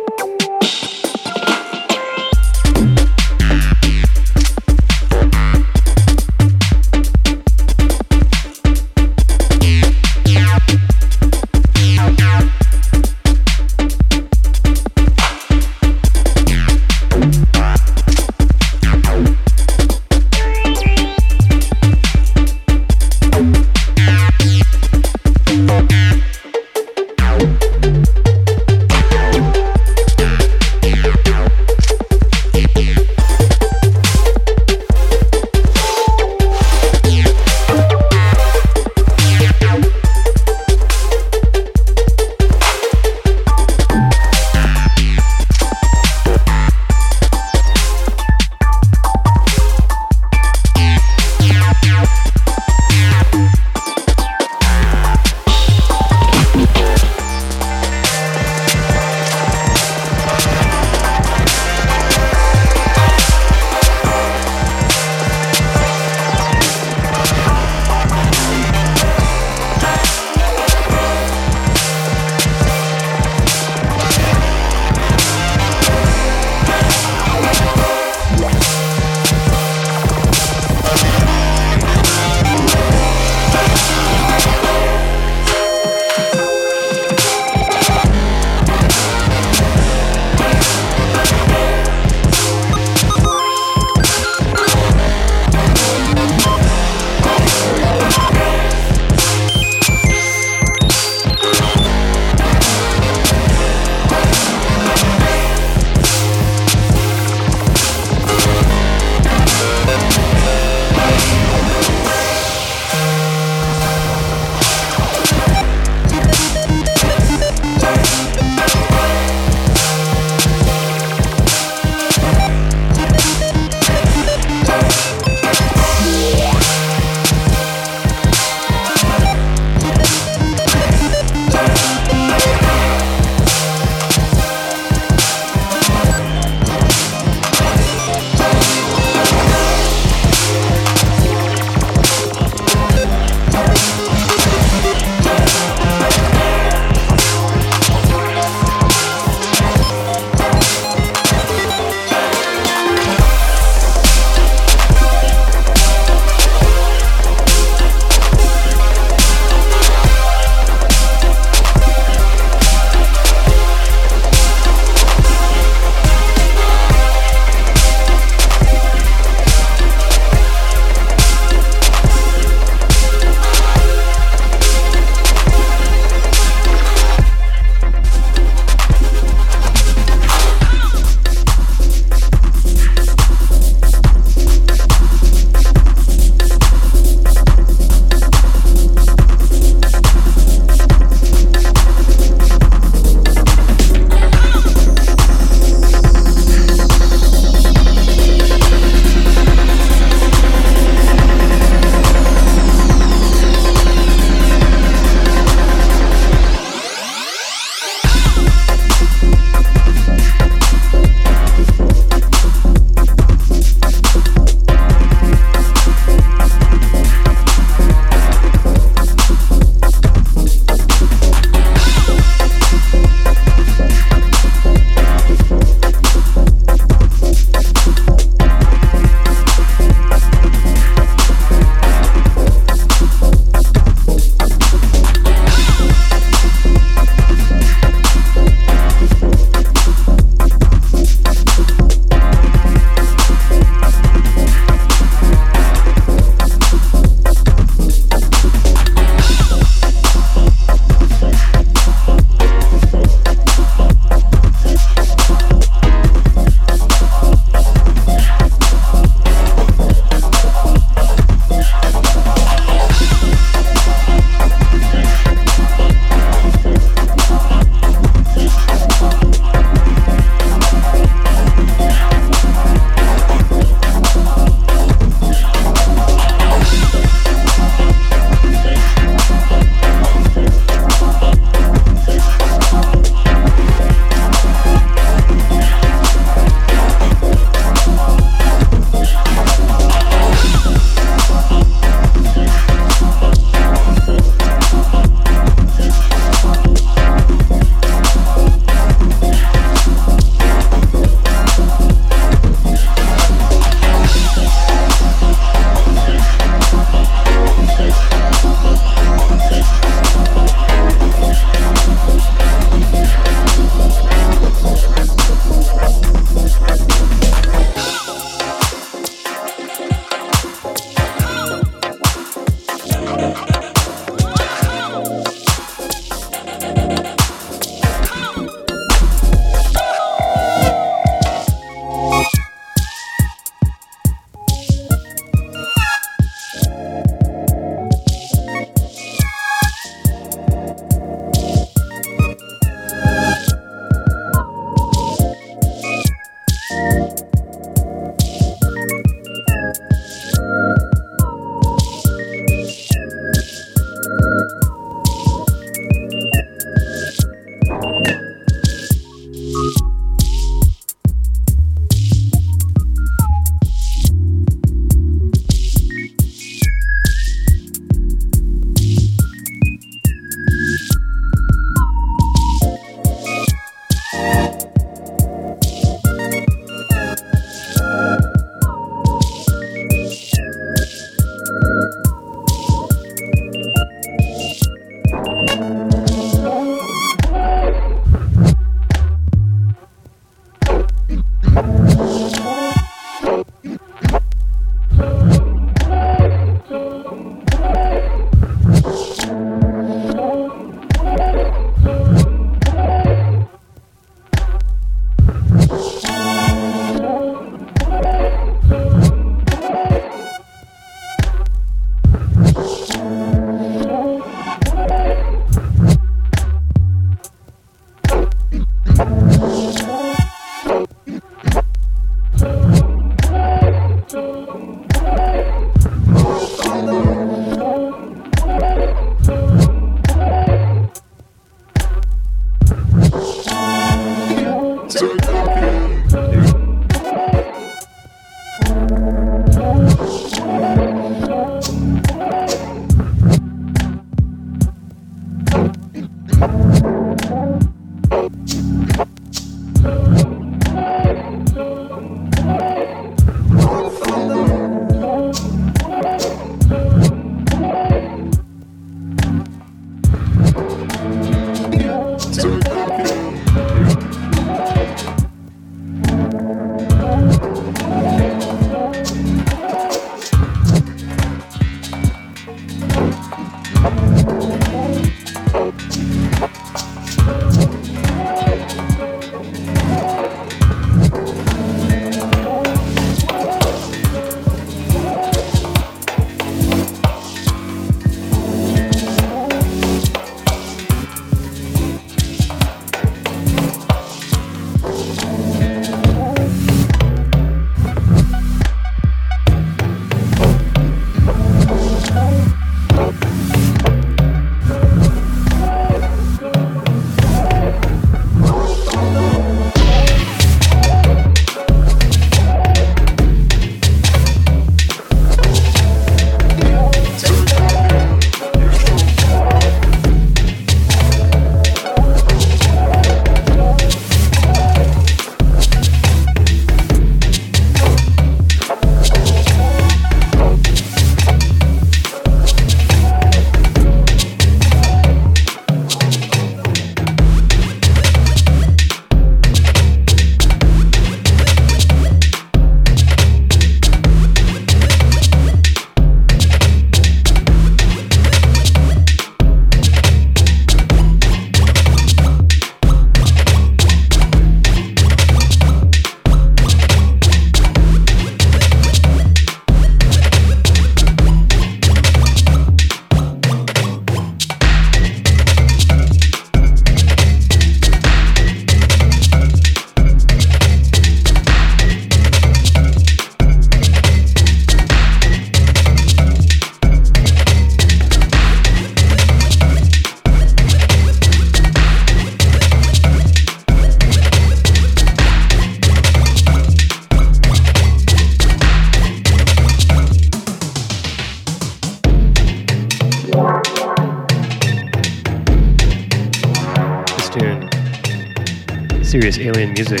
Alien Music,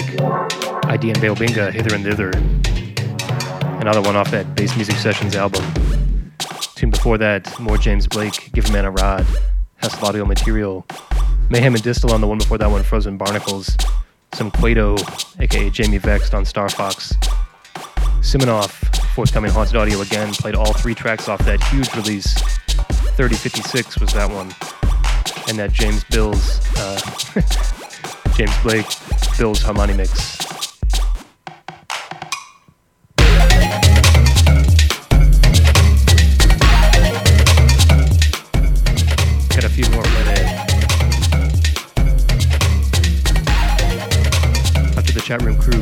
ID and Baobinga, Hither and Thither. Another one off that Bass Music Sessions album. Tune before that, more James Blake, Give a Man a Rod, Hessle Audio material. Mayhem and Distal on the one before that one, Frozen Barnacles. Some Quato, aka Jamie Vexed on Star Fox. Simonoff, forthcoming Haunted Audio again, played all three tracks off that huge release. 3056 was that one. And that James Bill's, James Blake, Bill's Harmony Mix. Got a few more right in. Out to the chat room crew.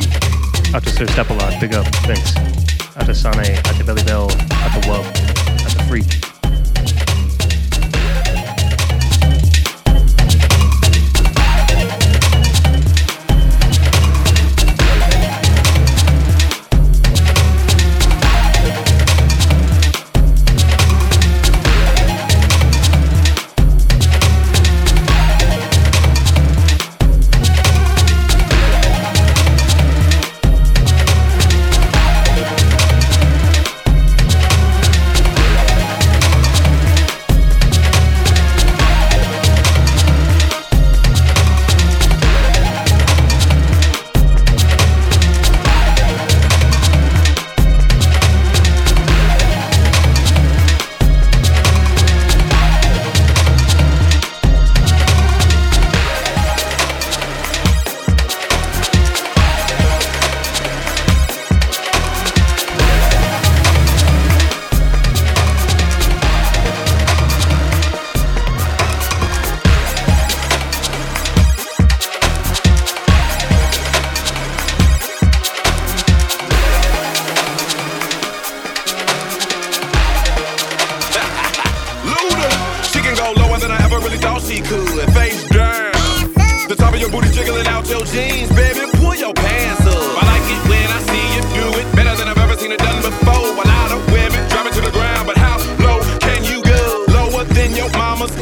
Out to Sir Stepalot, big up, thanks. Out to Sane, out to Belly Bell, out to Wub, out to Freak.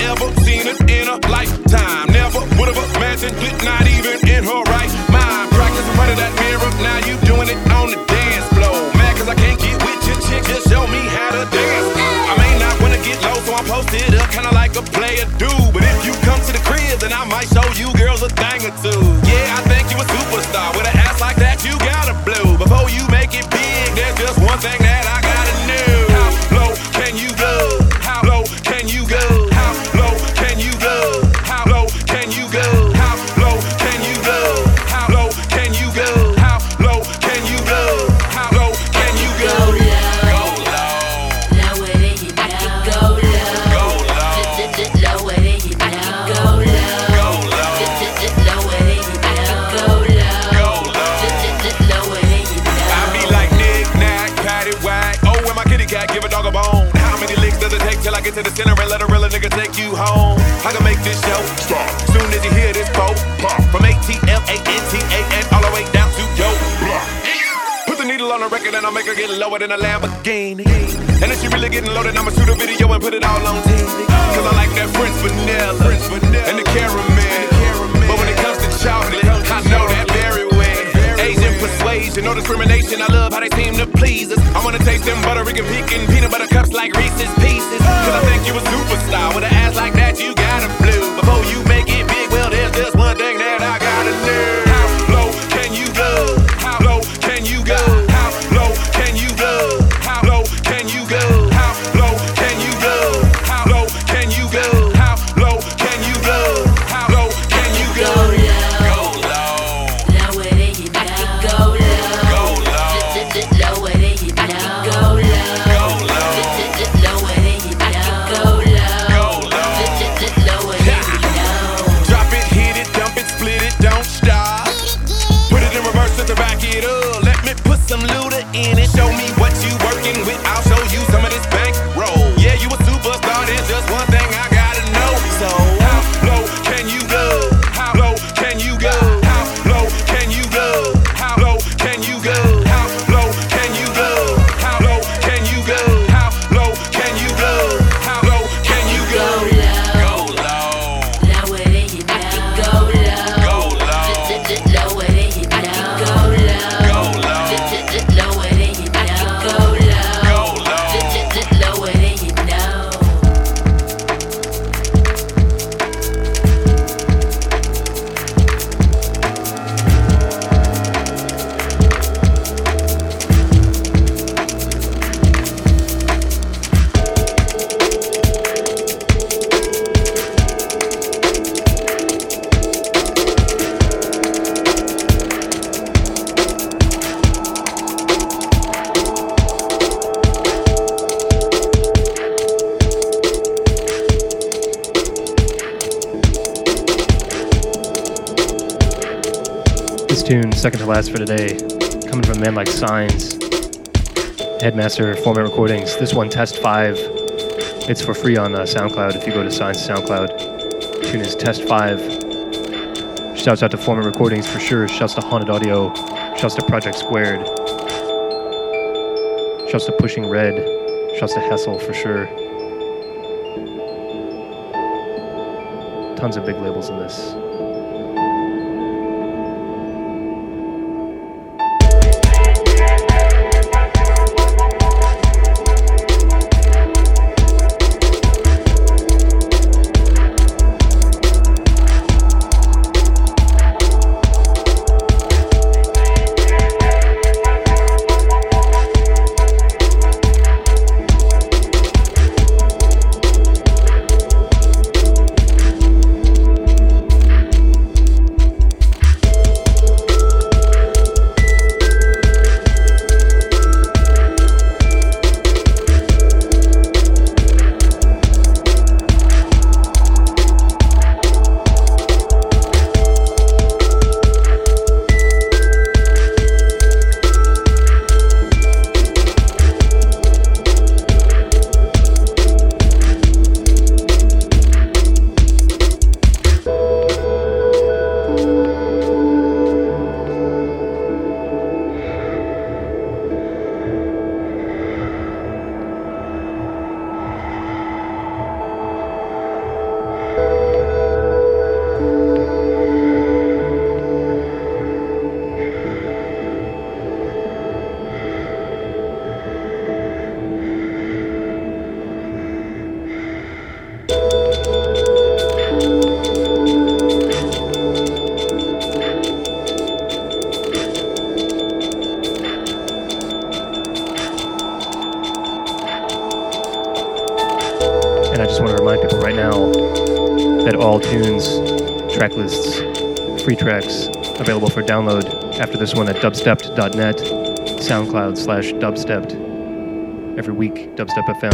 Ever seen it in a lifetime? Never practicing it, not even in her right mind. Practice in front of that mirror, now you doing it on the dance floor. Mad cause I can't get with your chick, just show me how to dance. I may not wanna get low, so I post it up kinda like a player do. But if you come to the crib, then I might show you girls a thing or two. Yeah, I think you a superstar, with an ass like that you gotta blow. Before you make it big, there's just one thing that I gotta know. How low can you go? How low can you go? To the center and let a real nigga take you home. I can make this show stop soon as you hear this pop pop. From ATLANTAN all the way down to your block. Put the needle on the record and I'll make her get lower than a Lamborghini. And if she really getting loaded, I'ma shoot a video and put it all on TV. Cause I like that French vanilla. And the caramel. But when it comes to chocolate, I know that very well. Asian persuasion, no discrimination. I love how they seem to please us. I wanna taste them buttery and peanut butter cups like Reese's Pieces. Cause I think you a superstar, with an ass like that you gotta blue. Before you make it big, well there's just one thing that I gotta do. How low can you go? How low can you go? How low can you go? How low can you go? How low can you go? How low can you go? How low can you go? How low can you go? Go low, lower than you know. Go low, go low, lower than you know. Go low. Some looter in it. Show me what you working with. I'll show you some of this bankroll. Yeah, you a superstar. There's just one thing I gotta know. So how low can you go? How low can you go? How low can you go? How low can you go? How low can you go? How low can you go? How low can you go? How low can you go? Go low. Lower than you know. Go low. Go low. Lower than you know. Go low. Tune, second to last for today, coming from men like Science, Headmaster, Format Recordings. This one, Test 5. It's for free on SoundCloud. If you go to Science SoundCloud, tune is Test 5. Shouts out to Format Recordings for sure. Shouts to Haunted Audio. Shouts to Project Squared. Shouts to Pushing Red. Shouts to Hessle for sure. Tons of big labels in this. track lists, free tracks available for download after this one at dubstepped.net, soundcloud/dubstepped, every week, Dubstep FM.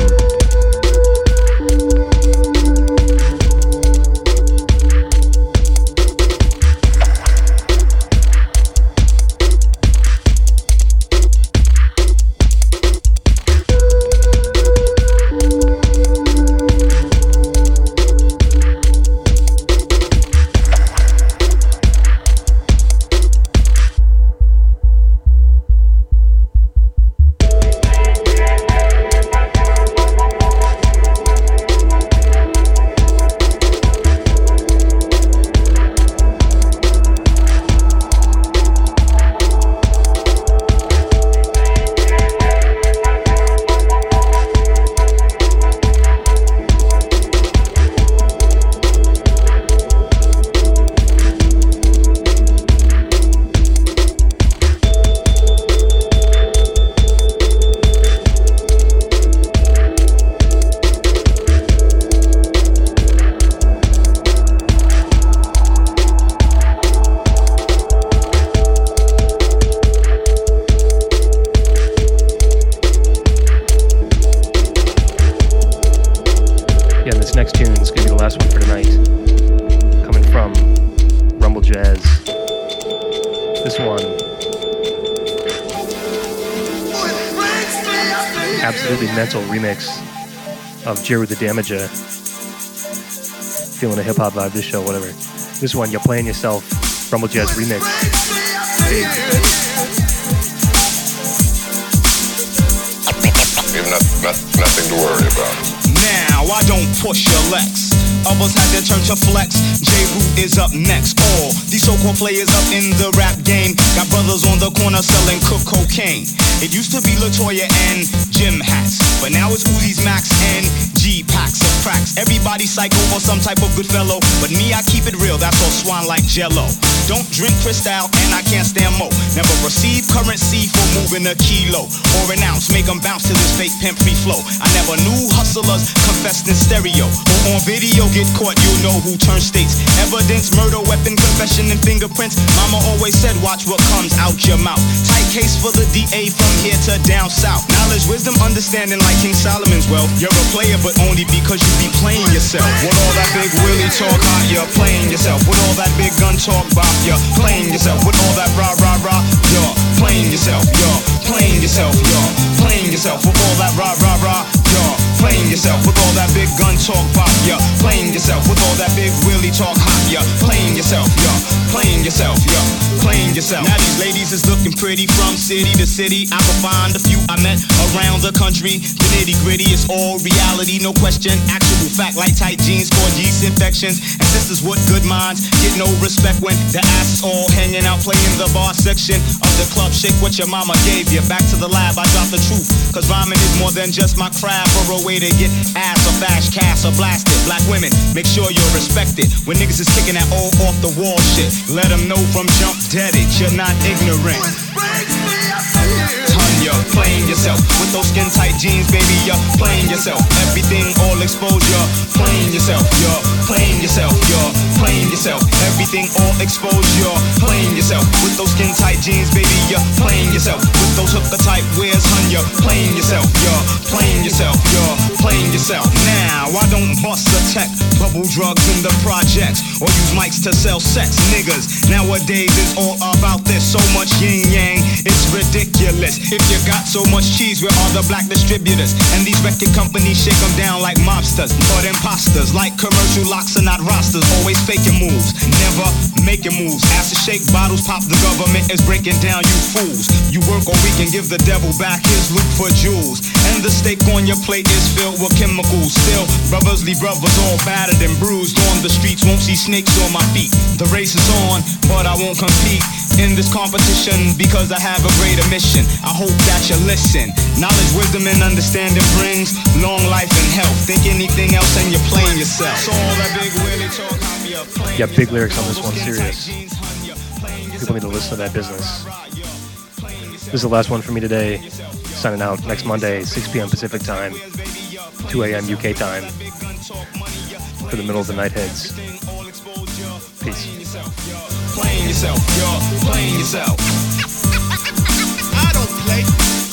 With the Damager, feeling a hip hop vibe this show, whatever. This one, You're Playing Yourself, Rumble Jazz Remix. We have nothing to worry about. Now I don't push your Lex. Others had their turn to flex. J Root is up next. All these so-called players up in the rap game got brothers on the corner selling cook cocaine. It used to be LaToya and Jim hats, but now it's Uzi's, Max, and G-packs of cracks. Everybody psycho or some type of good fellow, but me, I keep it real, that's all swan like Jello. Don't drink Cristal, and I can't stand Mo. Never receive currency for moving a kilo or an ounce, make them bounce to this fake pimp free flow. I never knew hustlers confessed in stereo or on video. Get caught, you know who turns states. Evidence, murder, weapon, confession, and fingerprints. Mama always said, watch what comes out your mouth. Tight case for the DA from here to down south. Knowledge, wisdom, understanding like King Solomon's wealth. You're a player, but only because you be playing yourself. With all that big Willie talk, hot, you're playing yourself. With all that big gun talk, bop, you're playing yourself. With all that rah, rah, rah, you're playing yourself. You're playing yourself. You're playing yourself. With all that rah, rah, rah, you're playing yourself. With all that big gun talk, bop, you're playing yourself. With all that big Willie talk, hot, yeah, playing yourself, yeah, playing yourself, yeah, playing yourself. Now these ladies is looking pretty from city to city. I could find a few I met around the country. The nitty gritty is all reality, no question. Actual fact, like tight jeans, 4G's infections. And sisters with good minds get no respect when the ass is all hanging out playing the bar section of the club. Shake what your mama gave you. Back to the lab, I dropped the truth, cause rhyming is more than just my craft. Or a way to get ass or bash, cast or blasted. Black women, make sure you're respected. When niggas is kicking that old off the wall shit, let them know from jump dead it, you're not ignorant. Ton, you're playing yourself. With those skin tight jeans, baby, you're playing yourself. Everything all exposed, you're playing yourself. You're playing yourself, you're playing yourself. Everything all exposed, you're playing yourself. With those skin tight jeans, baby, you're playing yourself. With those hooker type wears, hun, you're playing yourself. You're playing yourself, you're playing yourself. Now, I don't bust a tech, bubble drugs in the projects, or use mics to sell sex. Niggas nowadays is all about this. So much yin yang, it's ridiculous. If you got so much cheese, where are the black distributors? And these record companies shake them down like mobsters or imposters, like commercial locks and not rosters. Always faking moves, never making moves. Ask to shake bottles, pop, the government is breaking down, you fools. You work all week and give the devil back his loot for jewels. And the steak on your plate is filled with chemicals. Still, brothers leave brothers all battered and bruised on the streets. Won't see snakes on my feet. The race is on, but I won't compete in this competition because I have a greater mission. I hope that you listen. Knowledge, wisdom, and understanding brings long life and health. Think anything else and you're playing yourself. Yeah, big lyrics on this one, serious. People need to listen to that business. This is the last one for me today. Signing out next Monday, 6 p.m. Pacific time, 2 a.m. UK time, for the middle of the night heads. Peace. Playing yourself, you're playing yourself. I don't play.